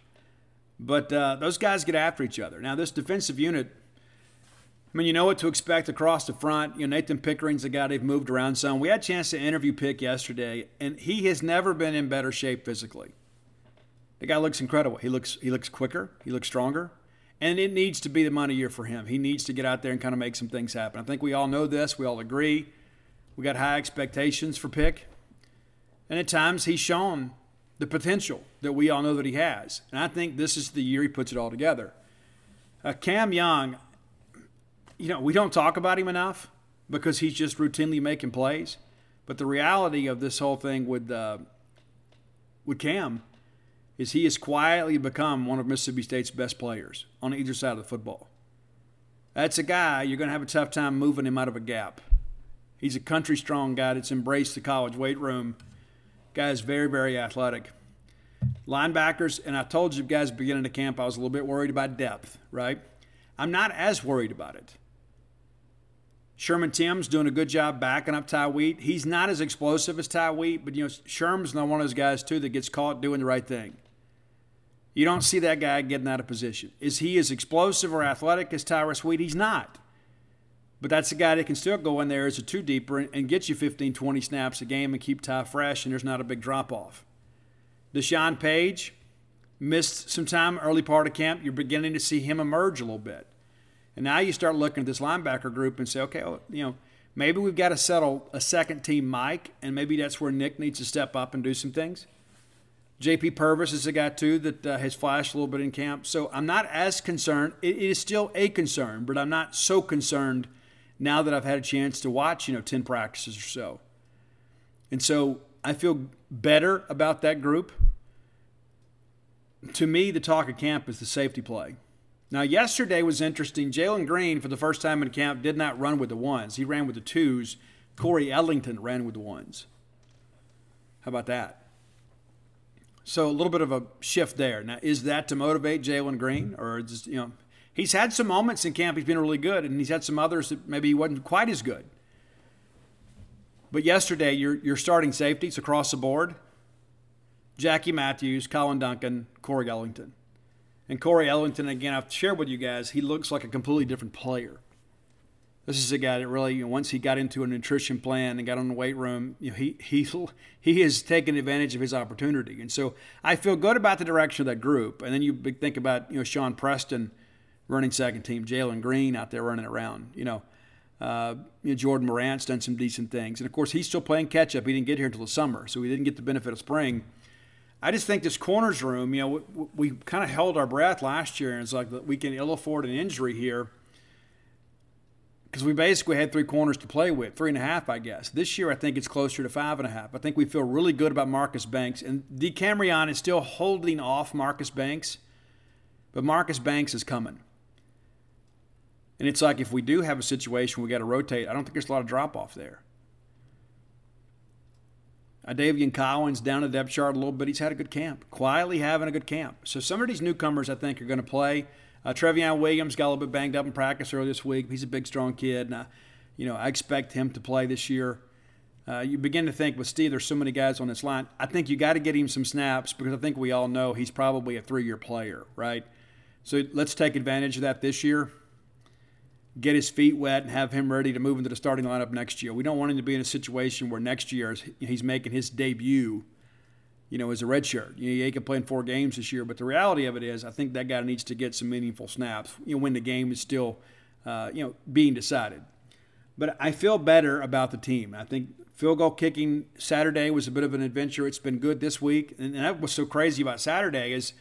But uh, those guys get after each other. Now, this defensive unit, I mean, you know what to expect across the front. You know, Nathan Pickering's the guy they've moved around some. We had a chance to interview Pick yesterday, and he has never been in better shape physically. The guy looks incredible. He looks he looks quicker. He looks stronger. And it needs to be the money year for him. He needs to get out there and kind of make some things happen. I think we all know this. We all agree. We got high expectations for Pick. And at times he's shown the potential that we all know that he has. And I think this is the year he puts it all together. Uh, Cam Young, you know, we don't talk about him enough because he's just routinely making plays. But the reality of this whole thing with, uh, with Cam is he has quietly become one of Mississippi State's best players on either side of the football. That's a guy you're going to have a tough time moving him out of a gap. He's a country-strong guy that's embraced the college weight room. Guy is very, very athletic. Linebackers, and I told you guys beginning the camp I was a little bit worried about depth, right? I'm not as worried about it. Sherman Tim's doing a good job backing up Ty Wheat. He's not as explosive as Ty Wheat, but, you know, Sherman's not one of those guys, too, that gets caught doing the right thing. You don't see that guy getting out of position. Is he as explosive or athletic as Tyrus Wheat? He's not. But that's a guy that can still go in there as a two-deeper and get you fifteen, twenty snaps a game and keep Ty fresh, and there's not a big drop-off. Deshaun Page missed some time early part of camp. You're beginning to see him emerge a little bit. And now you start looking at this linebacker group and say, okay, well, you know, maybe we've got to settle a second-team Mike, and maybe that's where Nick needs to step up and do some things. J P Purvis is a guy, too, that uh, has flashed a little bit in camp. So I'm not as concerned. It is still a concern, but I'm not so concerned now that I've had a chance to watch, you know, ten practices or so. And so I feel better about that group. To me, the talk of camp is the safety play. Now, yesterday was interesting. Jalen Green, for the first time in camp, did not run with the ones. He ran with the twos. Corey Ellington ran with the ones. How about that? So a little bit of a shift there. Now, is that to motivate Jalen Green? Or just, you know, he's had some moments in camp he's been really good, and he's had some others that maybe he wasn't quite as good. But yesterday, you're, you're starting safeties across the board. Jackie Matthews, Colin Duncan, Corey Ellington. And Corey Ellington, again, I've shared with you guys, he looks like a completely different player. This is a guy that really, you know, once he got into a nutrition plan and got on the weight room, you know, he he he has taken advantage of his opportunity. And so I feel good about the direction of that group. And then you think about, you know, Sean Preston running second team, Jalen Green out there running around. You know, Uh, you know, Jordan Morant's done some decent things. And, of course, he's still playing catch-up. He didn't get here until the summer, so he didn't get the benefit of spring. I just think this corners room, you know, we, we kind of held our breath last year, and it's like we can ill afford an injury here because we basically had three corners to play with, three and a half, I guess. This year I think it's closer to five and a half. I think we feel really good about Marcus Banks, and DeCambrion is still holding off Marcus Banks, but Marcus Banks is coming. And it's like if we do have a situation we got to rotate, I don't think there's a lot of drop-off there. Davian Collins down the depth chart a little bit. He's had a good camp, quietly having a good camp. So some of these newcomers, I think, are going to play. Uh, Trevion Williams got a little bit banged up in practice earlier this week. He's a big, strong kid. And I, you know, I expect him to play this year. Uh, you begin to think, with Steve, there's so many guys on this line. I think you got to get him some snaps because I think we all know he's probably a three-year player, right? So let's take advantage of that this year. Get his feet wet and have him ready to move into the starting lineup next year. We don't want him to be in a situation where next year he's making his debut, you know, as a redshirt. You know, he could play in four games this year, but the reality of it is I think that guy needs to get some meaningful snaps, you know, when the game is still, uh, you know, being decided. But I feel better about the team. I think field goal kicking Saturday was a bit of an adventure. It's been good this week. And that was so crazy about Saturday is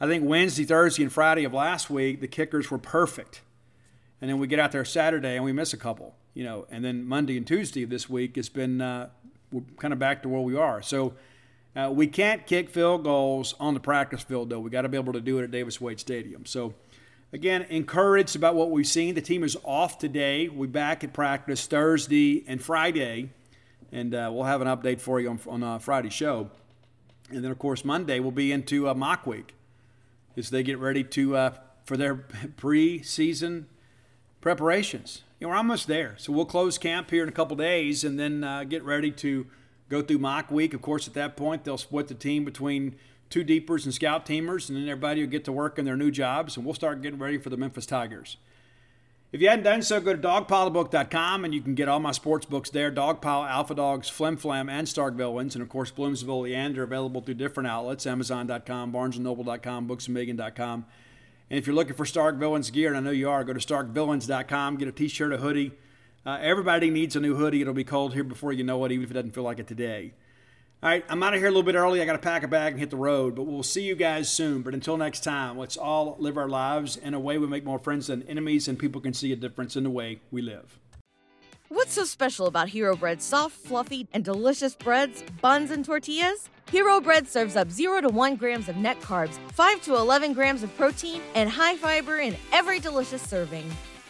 I think Wednesday, Thursday, and Friday of last week, the kickers were perfect. And then we get out there Saturday and we miss a couple, you know. And then Monday and Tuesday of this week, it's been uh, we're kind of back to where we are. So uh, we can't kick field goals on the practice field, though. We got to be able to do it at Davis-Wade Stadium. So, again, encouraged about what we've seen. The team is off today. We're back at practice Thursday and Friday, and uh, we'll have an update for you on, on uh, Friday's show. And then, of course, Monday we'll be into uh, mock week as they get ready to uh, for their preseason preparations. You know, we're almost there. So we'll close camp here in a couple days and then uh, get ready to go through mock week. Of course, at that point, they'll split the team between two deepers and scout teamers, and then everybody will get to work in their new jobs, and we'll start getting ready for the Memphis Tigers. If you hadn't done so, go to dog pile book dot com, and you can get all my sports books there. Dogpile, Alpha Dogs, Flim Flam, and Starkville ones, and, of course, Bloomsville, Leander, available through different outlets, amazon dot com, barnes and noble dot com, books and megan dot com. And if you're looking for Stark Villains gear, and I know you are, go to stark villains dot com, get a T-shirt, a hoodie. Uh, everybody needs a new hoodie. It'll be cold here before you know it, even if it doesn't feel like it today. All right, I'm out of here a little bit early. I got to pack a bag and hit the road, but we'll see you guys soon. But until next time, let's all live our lives in a way we make more friends than enemies, and people can see a difference in the way we live. What's so special about Hero Bread's soft, fluffy, and delicious breads, buns, and tortillas? Hero Bread serves up zero to one grams of net carbs, five to eleven grams of protein, and high fiber in every delicious serving.